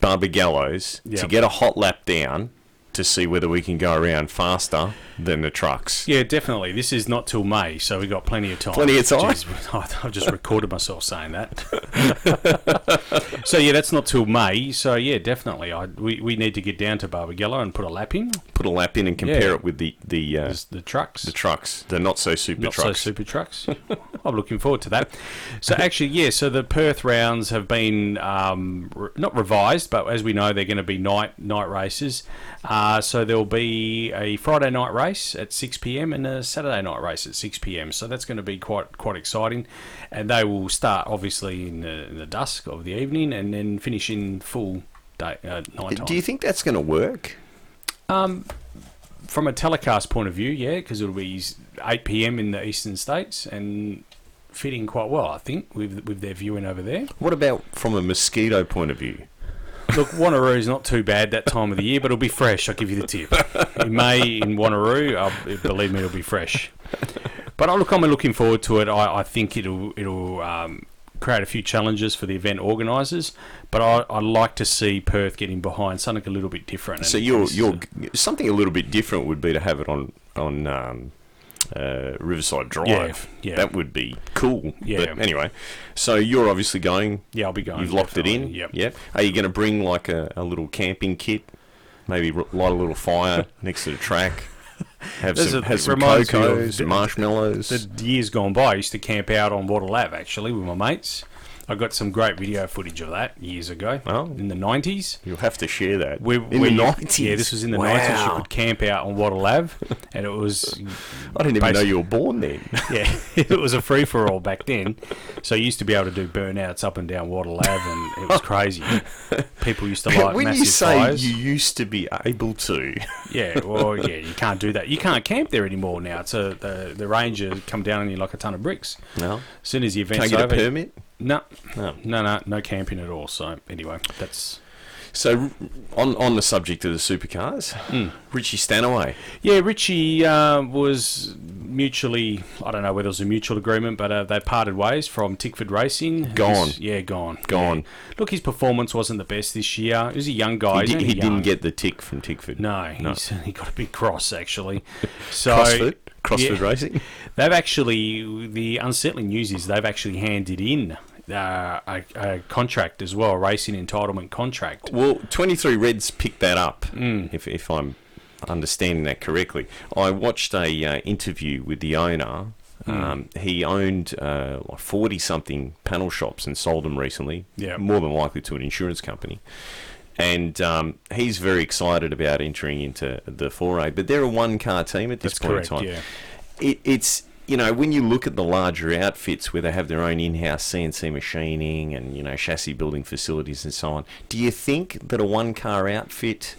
Barbagallo's yep. to get a hot lap down? To see whether we can go around faster than the trucks. Yeah, definitely. This is not till May, so we've got plenty of time. Plenty of time? Jeez, I've just recorded myself saying that. So, yeah, that's not till May. So, yeah, definitely. I, we, we need to get down to Barbagallo and put a lap in. Put a lap in and compare yeah. it with the... The, uh, the trucks. The trucks. The not-so-super not trucks. Not-so-super trucks. I'm looking forward to that. So, actually, yeah, so the Perth rounds have been um, re- not revised, but as we know, they're going to be night night races. Um, Uh, so there'll be a Friday night race at six p.m. and a Saturday night race at six p.m. So that's going to be quite quite exciting. And they will start, obviously, in the, in the dusk of the evening and then finish in full day, uh, night time. Do you think that's going to work? Um, from a telecast point of view, yeah, because it'll be eight p.m. in the eastern states and fitting quite well, I think, with, with their viewing over there. What about from a mosquito point of view? Look, Wanneroo's not too bad that time of the year, but it'll be fresh. I'll give you the tip. In May in Wanneroo, I'll, believe me, it'll be fresh. But I look, I'm looking forward to it. I, I think it'll it'll um, create a few challenges for the event organisers. But I, I like to see Perth getting behind something a little bit different. So your your something a little bit different would be to have it on on um, uh, Riverside Drive. Yeah, yeah, that would be cool. Yeah. But anyway. So you're obviously going. Yeah, I'll be going. You've locked it in. Yep. Yep. Are you going to bring like a, a little camping kit? Maybe light a little fire next to the track. Have some, a, have some cocoa, some marshmallows. The, the years gone by, I used to camp out on Water Lab actually with my mates. I got some great video footage of that years ago. Oh. In the nineties. You'll have to share that. We, in we, the nineties? Yeah, this was in the wow. nineties. You could camp out on Wattle Ave, and it was... I didn't even know you were born then. Yeah, it was a free-for-all back then. So you used to be able to do burnouts up and down Wattle Ave, and it was crazy. People used to like when massive you say fires. You used to be able to... Yeah, well, yeah, you can't do that. You can't camp there anymore now. It's a, the, the Ranger come down on you like a ton of bricks. No. As soon as the event's over... Can't get a permit? No, no, no, no, no camping at all. So anyway, that's so on on the subject of the supercars. Mm. Richie Stanaway, yeah, Richie uh, was mutually. I don't know whether it was a mutual agreement, but uh, they parted ways from Tickford Racing. Gone, he's, yeah, gone, gone. Yeah. Look, his performance wasn't the best this year. He was a young guy. He, did, he young. didn't get the tick from Tickford. No, no. He's, he got a big cross actually. So. CrossFit. CrossFit yeah. Racing. They've actually, the unsettling news is they've actually handed in uh, a, a contract as well, a racing entitlement contract. Well, twenty-three Reds picked that up, mm. if, if I'm understanding that correctly. I watched a uh, interview with the owner. Mm. Um, he owned uh, like forty-something panel shops and sold them recently, yeah. more than likely to an insurance company. And um, he's very excited about entering into the foray. But they're a one-car team at this That's point correct, in time. Yeah. It, it's, you know, when you look at the larger outfits where they have their own in-house C N C machining and, you know, chassis building facilities and so on, do you think that a one-car outfit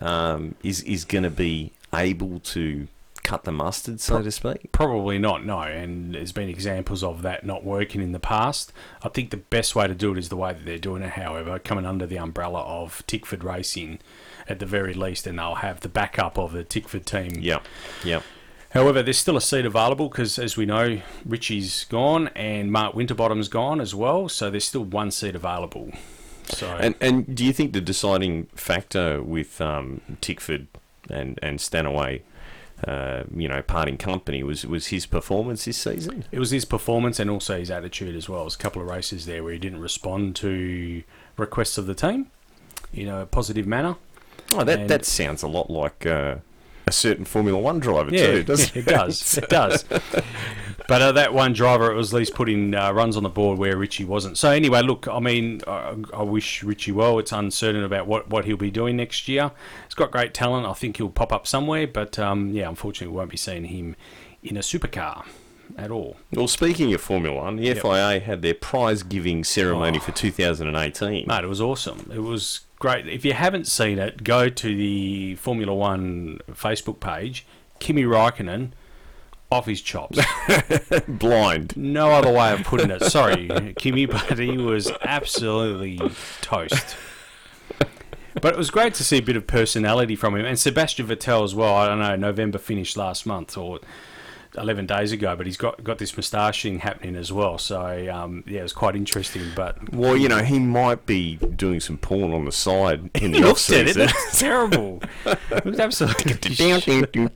um, is, is going to be able to cut the mustard, so Pro- to speak? Probably not, no. And there's been examples of that not working in the past. I think the best way to do it is the way that they're doing it, however, coming under the umbrella of Tickford Racing at the very least, and they'll have the backup of the Tickford team. Yeah, yeah. However, there's still a seat available because, as we know, Richie's gone and Mark Winterbottom's gone as well, so there's still one seat available. So, And, and do you think the deciding factor with um, Tickford and, and Stanaway... Uh, you know, parting company was, was his performance this season? It was his performance and also his attitude as well. There was a couple of races there where he didn't respond to requests of the team in a positive manner. Oh, that, and that sounds a lot like uh, a certain Formula One driver yeah, too, doesn't it? It does, it does. But uh, that one driver, it was at least putting uh, runs on the board where Richie wasn't. So anyway, look, I mean, I, I wish Richie well. It's uncertain about what, what he'll be doing next year. He's got great talent. I think he'll pop up somewhere. But, um, yeah, unfortunately, we won't be seeing him in a supercar at all. Well, speaking of Formula One, the yep. F I A had their prize-giving ceremony oh. for two thousand eighteen. Mate, it was awesome. It was great. If you haven't seen it, go to the Formula One Facebook page, Kimi Räikkönen, off his chops. Blind. No other way of putting it. Sorry, Kimi, but he was absolutely toast. But it was great to see a bit of personality from him. And Sebastian Vettel as well. I don't know, November finished last month or eleven days ago, but he's got, got this moustaching happening as well. So, um, yeah, it was quite interesting. But well, you know, he might be doing some porn on the side in the off-season. He looked at it. It's terrible. It was absolutely...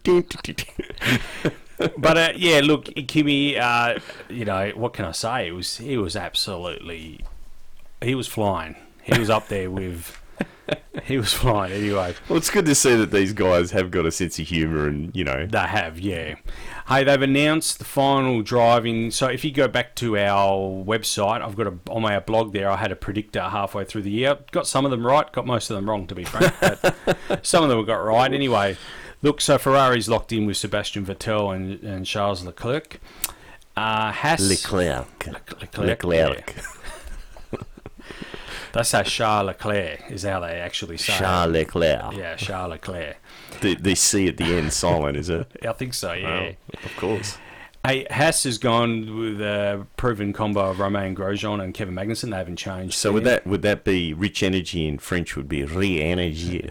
But uh, yeah, look, Kimi. Uh, you know what can I say? It was he was absolutely, he was flying. He was up there with, he was flying anyway. Well, it's good to see that these guys have got a sense of humour, and you know they have. Yeah. Hey, they've announced the final driving. So if you go back to our website, I've got a on my blog there. I had a predictor halfway through the year. Got some of them right. Got most of them wrong, to be frank. But some of them got right anyway. Look, so Ferrari's locked in with Sebastian Vettel and, and Charles Leclerc. Uh, Haas... Leclerc. Leclerc. Leclerc. Leclerc. Yeah. That's how Charles Leclerc is how they actually say Charles it. Leclerc. Yeah, Charles Leclerc. The, the C at the end silent, is it? I think so, yeah. Oh, of course. Hey, Haas has gone with a proven combo of Romain Grosjean and Kevin Magnussen. They haven't changed. So would that, would that be Rich Energy in French would be Rich Energy?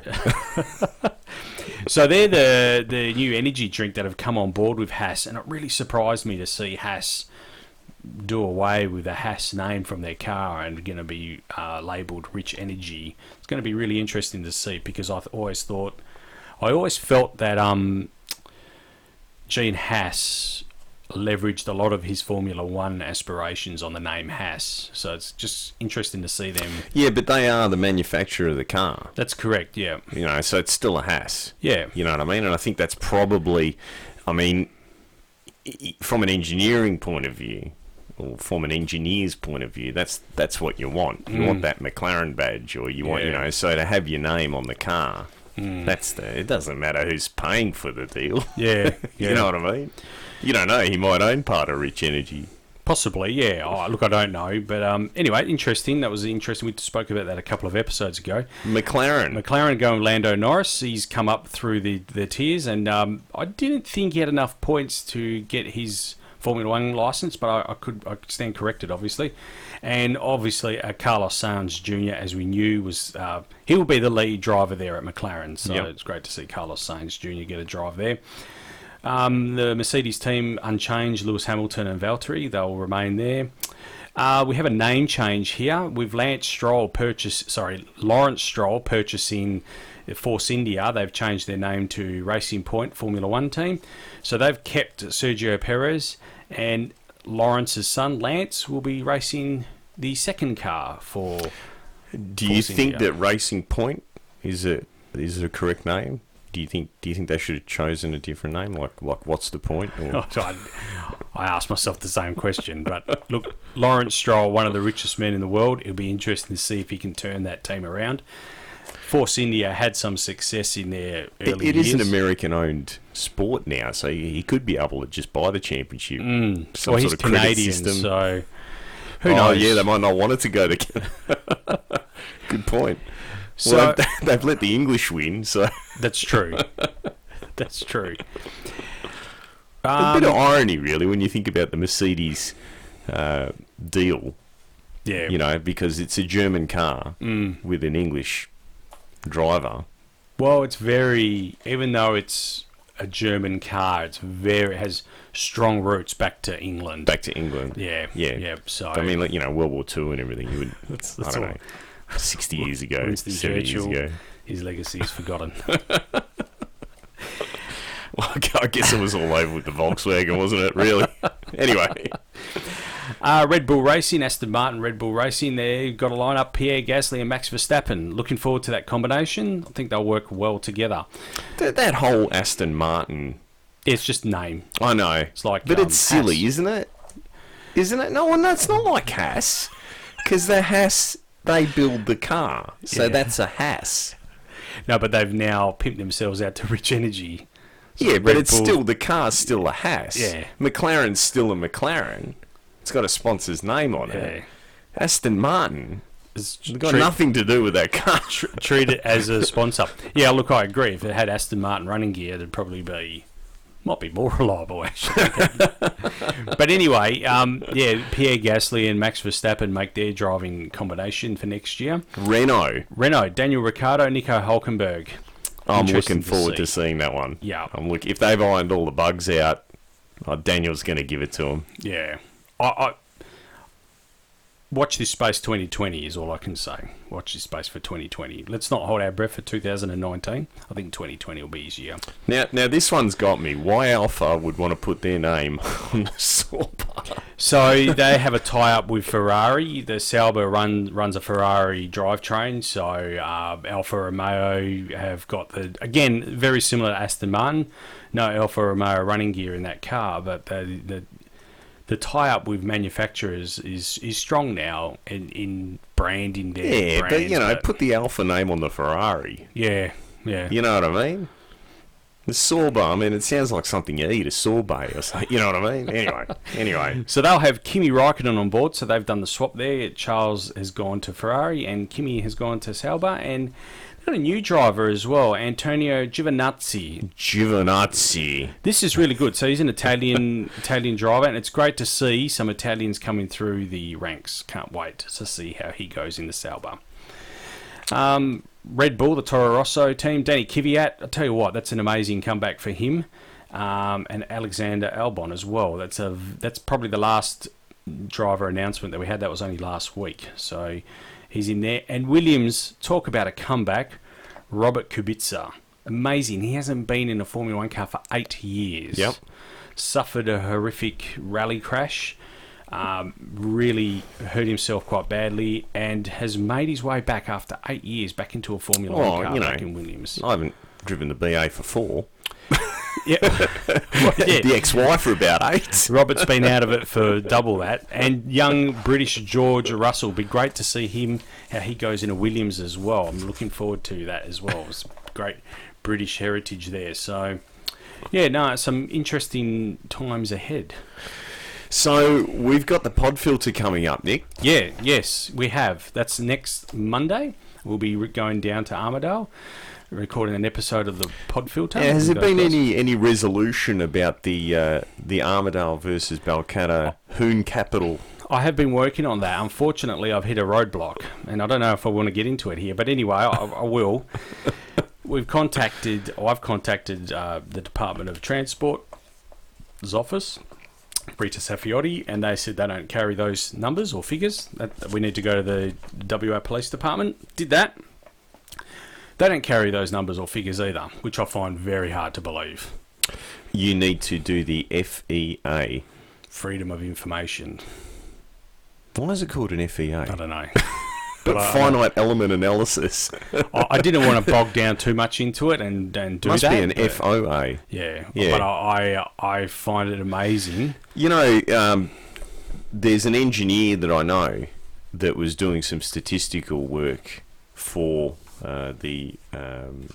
So they're the the new energy drink that have come on board with Haas, and it really surprised me to see Haas do away with the Haas name from their car and going to be uh, labelled Rich Energy. It's going to be really interesting to see because I've always thought, I always felt that um, Gene Haas leveraged a lot of his Formula One aspirations on the name Haas, so it's just interesting to see them. Yeah, but they are the manufacturer of the car. That's correct, yeah. You know, so it's still a Haas. Yeah. You know what I mean? And I think that's probably, I mean, from an engineering point of view, or from an engineer's point of view, that's that's what you want. You mm. want that McLaren badge, or you yeah. want, you know, so to have your name on the car, mm. that's the, it doesn't matter who's paying for the deal. Yeah. yeah. You know what I mean? You don't know, he might own part of Rich Energy. Possibly, yeah. Oh, look, I don't know. But um, anyway, interesting. That was interesting. We spoke about that a couple of episodes ago. McLaren. McLaren going Lando Norris. He's come up through the, the tiers, and um, I didn't think he had enough points to get his Formula One license, but I, I could I could stand corrected, obviously. And obviously, uh, Carlos Sainz Junior, as we knew, was uh, he'll be the lead driver there at McLaren. So yep. it's great to see Carlos Sainz Junior get a drive there. Um, the Mercedes team unchanged, Lewis Hamilton and Valtteri, they'll remain there. Uh, we have a name change here with Lance Stroll purchase, sorry, Lawrence Stroll purchasing Force India. They've changed their name to Racing Point Formula One team. So they've kept Sergio Perez, and Lawrence's son Lance will be racing the second car for Do Force you think India. That Racing Point is a, is a correct name? Do you think? Do you think they should have chosen a different name? Like, like what's the point? Or... I, I asked myself the same question. But look, Lawrence Stroll, one of the richest men in the world. It'll be interesting to see if he can turn that team around. Force India had some success in their early it, it years. It is an American-owned sport now, so he could be able to just buy the championship. Mm. Some well, sort he's of Canadian, so who oh, knows? Yeah, they might not want it to go to Canada. Good point. So well, they've, they've let the English win, so that's true. That's true. Um, a bit of irony, really, when you think about the Mercedes uh, deal. Yeah, you know, because it's a German car mm. with an English driver. Well, it's very, even though it's a German car, it's very it has strong roots back to England. Back to England. Yeah, yeah, yeah. So I mean, like, you know, World War Two and everything. You would. that's, that's I don't all. know. sixty years ago, Winston seventy Churchill, years ago. His legacy is forgotten. Well, I guess it was all over with the Volkswagen, wasn't it, really? Anyway. Uh, Red Bull Racing, Aston Martin, Red Bull Racing. They've got a lineup, Pierre Gasly and Max Verstappen. Looking forward to that combination. I think they'll work well together. That, that whole Aston Martin... It's just name. I know. It's like, but um, it's silly, Haas. isn't it? Isn't it? No, and that's not like Haas. Because the Haas... They build the car, so yeah. that's a Haas. No, but they've now pimped themselves out to Rich Energy. So yeah, but Red it's Bull. still, the car's still a Haas. Yeah. McLaren's still a McLaren. It's got a sponsor's name on yeah. it. Aston Martin has got treat, nothing to do with that car. Treat it as a sponsor. Yeah, look, I agree. If it had Aston Martin running gear, it'd probably be... Might be more reliable, actually. But anyway, um, yeah, Pierre Gasly and Max Verstappen make their driving combination for next year. Renault. Renault. Daniel Ricciardo, Nico Hülkenberg. I'm looking forward to, see. to seeing that one. Yeah. I'm look- If they've ironed all the bugs out, oh, Daniel's going to give it to him. Yeah. I, I Watch this space twenty twenty is all I can say. Watch this space for twenty twenty. Let's not hold our breath for two thousand nineteen. I think twenty twenty will be his year. Now, now this one's got me. Why Alpha would want to put their name on the Sauber? So they have a tie-up with Ferrari. The Sauber run, runs a Ferrari drivetrain. So uh, Alfa Romeo have got the... Again, very similar to Aston Martin. No Alfa Romeo running gear in that car, but the... the The tie-up with manufacturers is, is strong now in, in branding their Yeah, brands, but, you know, but... put the Alpha name on the Ferrari. Yeah, yeah. You know what I mean? The sorbet, I mean, it sounds like something you eat, a sorbet or something. You know what I mean? Anyway, anyway. So they'll have Kimi Räikkönen on board, so they've done the swap there. Charles has gone to Ferrari and Kimi has gone to Sauber, and they've got a new driver as well, Antonio Giovinazzi. Giovinazzi. This is really good. So he's an Italian Italian driver, and it's great to see some Italians coming through the ranks. Can't wait to see how he goes in the Sauber. Um... Red Bull, the Toro Rosso team, Danny Kvyat. I tell you what, that's an amazing comeback for him, um, and Alexander Albon as well. That's a that's probably the last driver announcement that we had. That was only last week, so he's in there. And Williams, talk about a comeback. Robert Kubica, amazing. He hasn't been in a Formula One car for eight years. Yep, suffered a horrific rally crash. Um, really hurt himself quite badly and has made his way back after eight years back into a Formula oh, One car you know, back in Williams. I haven't driven the B A for four. yeah. yeah. The ex-wife for about eight. Robert's been out of it for double that. And young British George Russell, be great to see him, how he goes into Williams as well. I'm looking forward to that as well. It's great British heritage there. So, yeah, no, some interesting times ahead. So we've got the pod filter coming up, Nick. Yeah, yes, we have. That's next Monday. We'll be going down to Armidale, recording an episode of the pod filter. Yeah, has there been across any any resolution about the uh, the Armidale versus Balcatta Hoon Capital? I have been working on that. Unfortunately, I've hit a roadblock, and I don't know if I want to get into it here. But anyway, I, I will. We've contacted. Oh, I've contacted uh, the Department of Transport's office, Rita Saffiotti, and they said they don't carry those numbers or figures. That we need to go to the W A Police Department. Did that. They don't carry those numbers or figures either, which I find very hard to believe. You need to do the F E A. Freedom of Information. Why is it called an F E A? I don't know. But I, finite element analysis. I, I didn't want to bog down too much into it and, and do that. Must be an F O A. Yeah, yeah. But I, I, I find it amazing. You know, um, there's an engineer that I know that was doing some statistical work for uh, the... Um,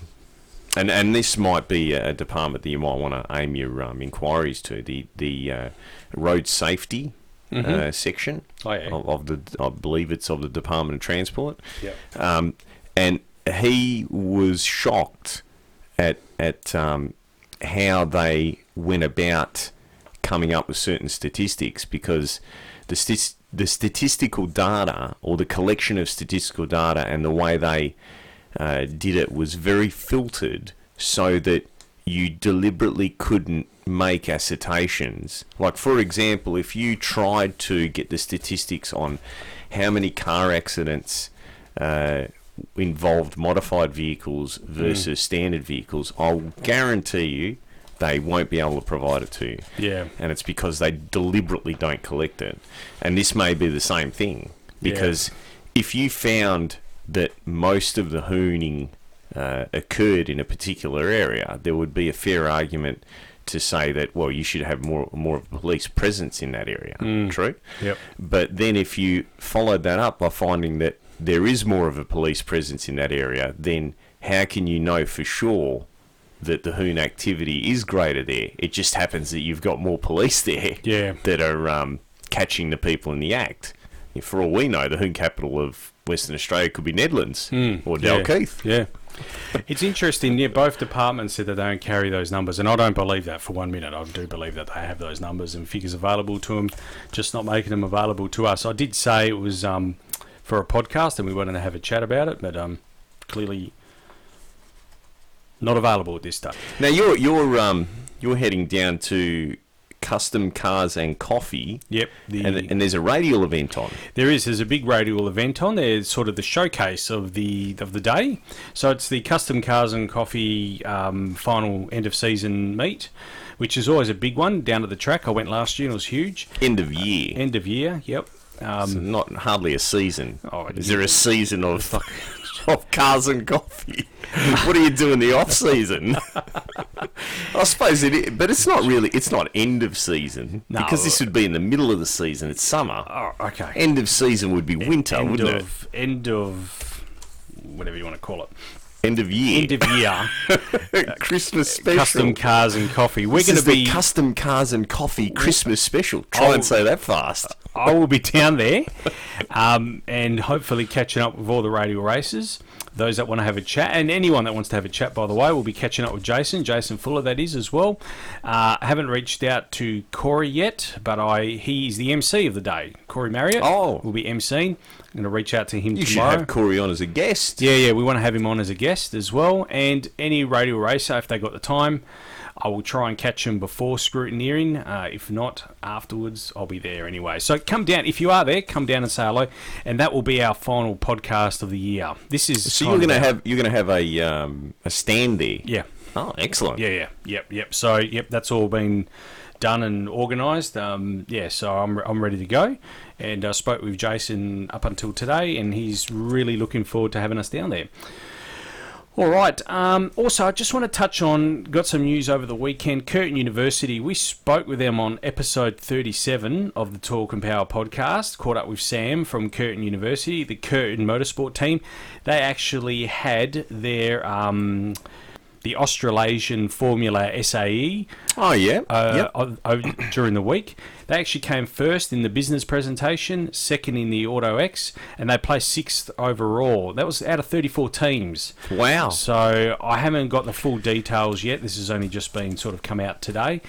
and, and this might be a department that you might want to aim your um, inquiries to, the, the uh, road safety Mm-hmm. Uh, section oh, yeah. of, of the, I believe it's of the Department of Transport. Yep. Um, and he was shocked at at um, how they went about coming up with certain statistics, because the sti- the statistical data, or the collection of statistical data, and the way they uh, did it was very filtered, so that you deliberately couldn't make assertions. Like, for example, if you tried to get the statistics on how many car accidents uh, involved modified vehicles versus mm. standard vehicles, I'll guarantee you they won't be able to provide it to you. Yeah. And it's because they deliberately don't collect it. And this may be the same thing, because yeah. if you found that most of the hooning Uh, occurred in a particular area, there would be a fair argument to say that, well, you should have more more of a police presence in that area. Mm. True? Yep. But then if you followed that up by finding that there is more of a police presence in that area, then how can you know for sure that the hoon activity is greater there? It just happens that you've got more police there yeah. that are um, catching the people in the act. For all we know, the hoon capital of Western Australia could be Nedlands mm. or Dalkeith. Yeah. yeah. It's interesting, yeah, both departments said that they don't carry those numbers, and I don't believe that for one minute. I do believe that they have those numbers and figures available to them, just not making them available to us. I did say it was um, for a podcast and we wanted to have a chat about it, but um, clearly not available at this time. Now, you're you're um, you're heading down to Custom Cars and Coffee. Yep. The, and, and there's a radial event on. There is. There's a big radial event on. There's sort of the showcase of the of the day. So it's the Custom Cars and Coffee um, final end of season meet, which is always a big one down at the track. I went last year and it was huge. End of year. Uh, end of year. Yep. Um, so not hardly a season. Oh, is there a season of of cars and coffee? What do you do in the off season? I suppose it is, but it's not really. It's not end of season no, because this would be in the middle of the season. It's summer. Oh, okay. End of season would be winter, end wouldn't of, it? End of whatever you want to call it. End of year. End of year. Christmas special. Custom Cars and Coffee. We're going to be Custom Cars and Coffee Christmas special. Try I'll, and say that fast. I will be down there, um, and hopefully catching up with all the radio races. Those that want to have a chat, and anyone that wants to have a chat, by the way, we'll be catching up with Jason, Jason Fuller, that is, as well. Uh, I haven't reached out to Corey yet, but I he's the M C of the day. Corey Marriott oh. will be emceeing. I'm going to reach out to him you tomorrow. You should have Corey on as a guest. Yeah, yeah, we want to have him on as a guest as well. And any radio racer, if they got the time, I will try and catch him before scrutineering. Uh, if not, afterwards, I'll be there anyway. So come down. If you are there, come down and say hello. And that will be our final podcast of the year. This is so you're going to have you're going to have a um, a stand there. Yeah. Oh, excellent. Yeah, yeah, yep, yep. So yep, that's all been done and organised. Um, yeah, so I'm I'm ready to go. And I spoke with Jason up until today, and he's really looking forward to having us down there. All right. Um, also, I just want to touch on, got some news over the weekend. Curtin University, we spoke with them on episode thirty-seven of the Talk and Power podcast, caught up with Sam from Curtin University, the Curtin Motorsport team. They actually had their... Um, the Australasian Formula S A E. Oh, yeah. Uh, yep. During the week. They actually came first in the business presentation, second in the Auto X, and they placed sixth overall. That was out of thirty-four teams. Wow. So I haven't got the full details yet. This has only just been sort of come out today.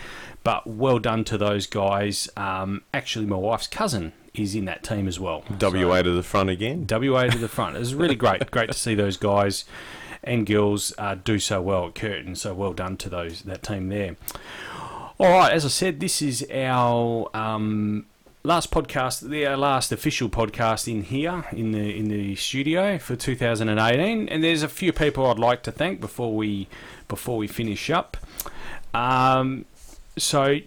But well done to those guys. Um, actually, my wife's cousin is in that team as well. W A so, to the front again. W A to the front. It was really great. Great to see those guys and girls uh, do so well at Curtin, so well done to those that team there. All right, as I said, this is our um, last podcast, our last official podcast in here in the in the studio for two thousand eighteen. And there's a few people I'd like to thank before we before we finish up. Um, so.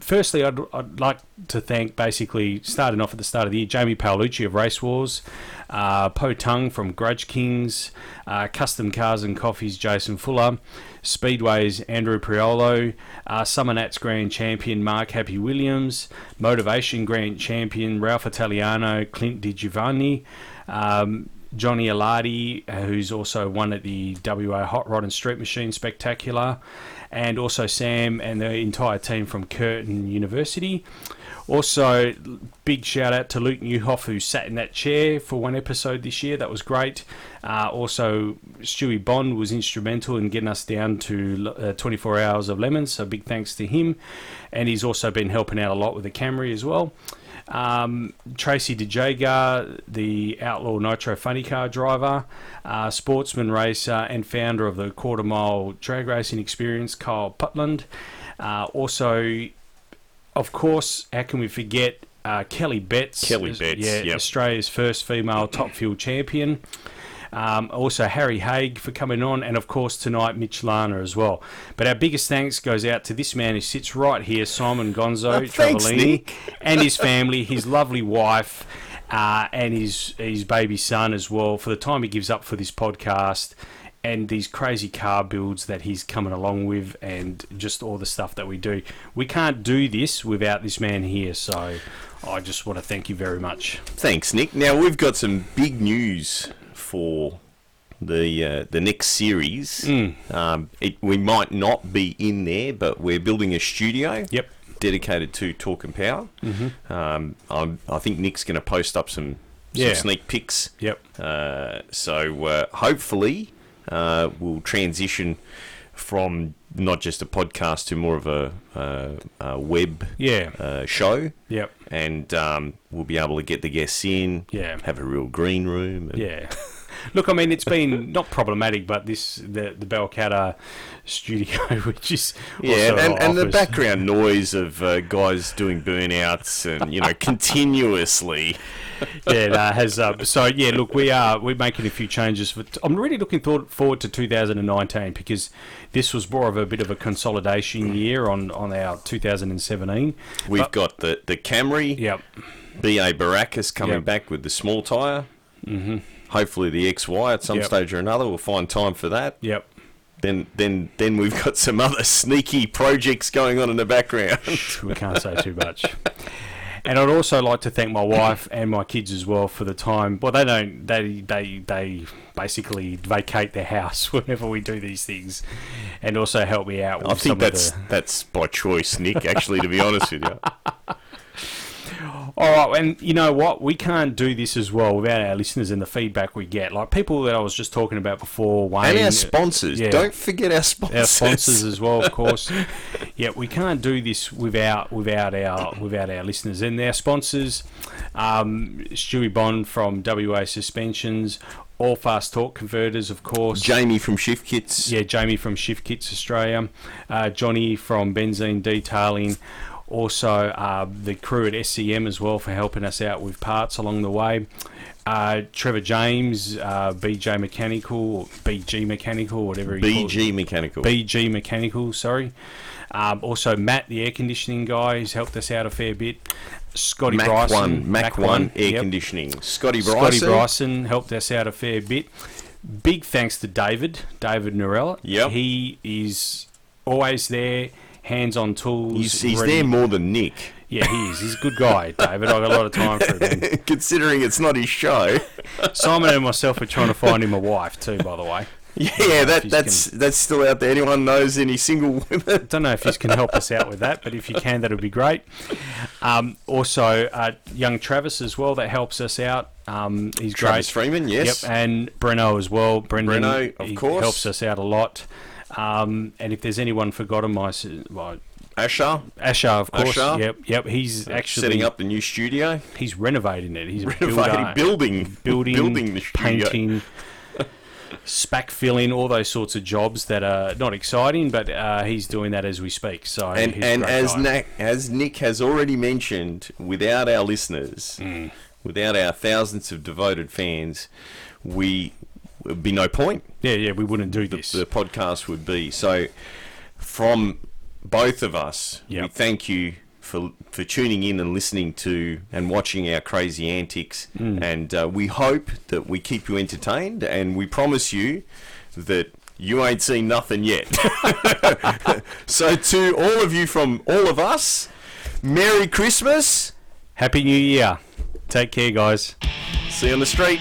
Firstly, I'd, I'd like to thank, basically, starting off at the start of the year, Jamie Paolucci of Race Wars, uh, Po Tung from Grudge Kings, uh, Custom Cars and Coffees, Jason Fuller, Speedway's Andrew Priolo, uh, Summernats Grand Champion, Mark Happy Williams, Motivation Grand Champion, Ralph Italiano, Clint DiGiovanni, um, Johnny Alardi, who's also won at the W A Hot Rod and Street Machine Spectacular, and also Sam and the entire team from Curtin University. Also, big shout out to Luke Newhoff, who sat in that chair for one episode this year. That was great. Uh, also, Stewie Bond was instrumental in getting us down to uh, twenty-four hours of lemons, so big thanks to him. And he's also been helping out a lot with the Camry as well. Um, Tracy DeJager, the Outlaw Nitro Funny Car driver, uh, sportsman racer and founder of the Quarter Mile Drag Racing Experience, Kyle Putland. Uh, also, of course, how can we forget uh, Kelly Betts? Kelly Betts, yeah, yep. Australia's first female Top Fuel champion. Um, also, Harry Haig for coming on, and of course tonight Mitch Lana as well. But our biggest thanks goes out to this man who sits right here, Simon Gonzo Travellini, and his family, his lovely wife, uh, and his his baby son as well, for the time he gives up for this podcast and these crazy car builds that he's coming along with, and just all the stuff that we do. We can't do this without this man here, so I just want to thank you very much. Thanks, Nick. Now we've got some big news for the uh, the next series. Mm. Um, it, we might not be in there, but we're building a studio. Yep. Dedicated to Talk and Power. Mm-hmm. Um, I'm, I think Nick's going to post up some, some yeah. sneak pics. Yep. Uh, so uh, hopefully uh, we'll transition from not just a podcast to more of a, a, a web yeah. uh, show. Yep. And um, we'll be able to get the guests in. Yeah. Have a real green room. And yeah. Look, I mean, it's been not problematic, but this the the Balcatta studio, which is yeah, and, and the background noise of uh, guys doing burnouts and you know continuously. Yeah, no, has uh, so yeah. Look, we are we're making a few changes. But I'm really looking th- forward to two thousand nineteen, because this was more of a bit of a consolidation year on, on our two thousand seventeen. We've but, got the the Camry. Yep. B A Baracus coming yep. back with the small tyre. Mm-hmm. Hopefully the X Y at some yep. stage or another. We'll find time for that. Yep. Then then, then we've got some other sneaky projects going on in the background. We can't say too much. And I'd also like to thank my wife and my kids as well for the time. Well, they don't. They they they basically vacate their house whenever we do these things, and also help me out. With I think some that's of the... that's by choice, Nick. Actually, to be honest with you. All right, and you know what? We can't do this as well without our listeners and the feedback we get. Like people that I was just talking about before, Wayne. And our sponsors. Yeah, don't forget our sponsors. Our sponsors as well, of course. Yeah, we can't do this without without our without our listeners. And our sponsors, um, Stewie Bond from W A Suspensions, All Fast Torque Converters, of course. Jamie from Shift Kits. Yeah, Jamie from Shift Kits Australia. Uh, Johnny from Benzine Detailing. Also, uh, the crew at S C M as well for helping us out with parts along the way. Uh, Trevor James, uh, B J Mechanical, or B G Mechanical, whatever he calls it. B G Mechanical. B G Mechanical, sorry. Um, also, Matt, the air conditioning guy, who's helped us out a fair bit. Scotty Mac Bryson. One, Mac, Mac one, one air yep. conditioning. Scotty Bryson. Scotty Bryson helped us out a fair bit. big thanks to David, David Norell. Yep. He is always there, hands on tools. He's, he's there more than Nick. Yeah, he is. He's a good guy, David. I've got a lot of time for him. Considering it's not his show. Simon and myself are trying to find him a wife too, by the way. Yeah, that that's can, that's still out there. Anyone knows any single women? I don't know if you can help us out with that, but if you can, that would be great. Um, also, uh, young Travis as well, that helps us out. Um, he's Travis great. Freeman, yes. Yep, and Breno as well. Brendan, Breno, of he course. helps us out a lot. Um, and if there's anyone forgotten, my... my Ashar, Ashar, of course. Ashar. Yep, yep. He's actually setting up the new studio. He's renovating it. He's renovating, a builder, building, building, building the studio. Painting. Spac filling, all those sorts of jobs that are not exciting, but uh, he's doing that as we speak. So, and, and as Nick, as Nick has already mentioned, without our listeners, mm. without our thousands of devoted fans, we would be no point. Yeah, yeah, we wouldn't do the, this. The podcast would be so. From both of us, yep. we thank you for for tuning in and listening to and watching our crazy antics, mm. and uh, we hope that we keep you entertained, and we promise you that you ain't seen nothing yet. So to all of you, from all of us, Merry Christmas, Happy New Year. Take care, guys. See you on the street.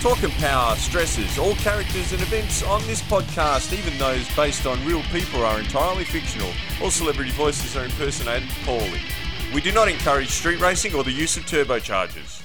Talk and power stresses all characters and events on this podcast, even those based on real people are entirely fictional. All celebrity voices are impersonated poorly. We do not encourage street racing or the use of turbochargers.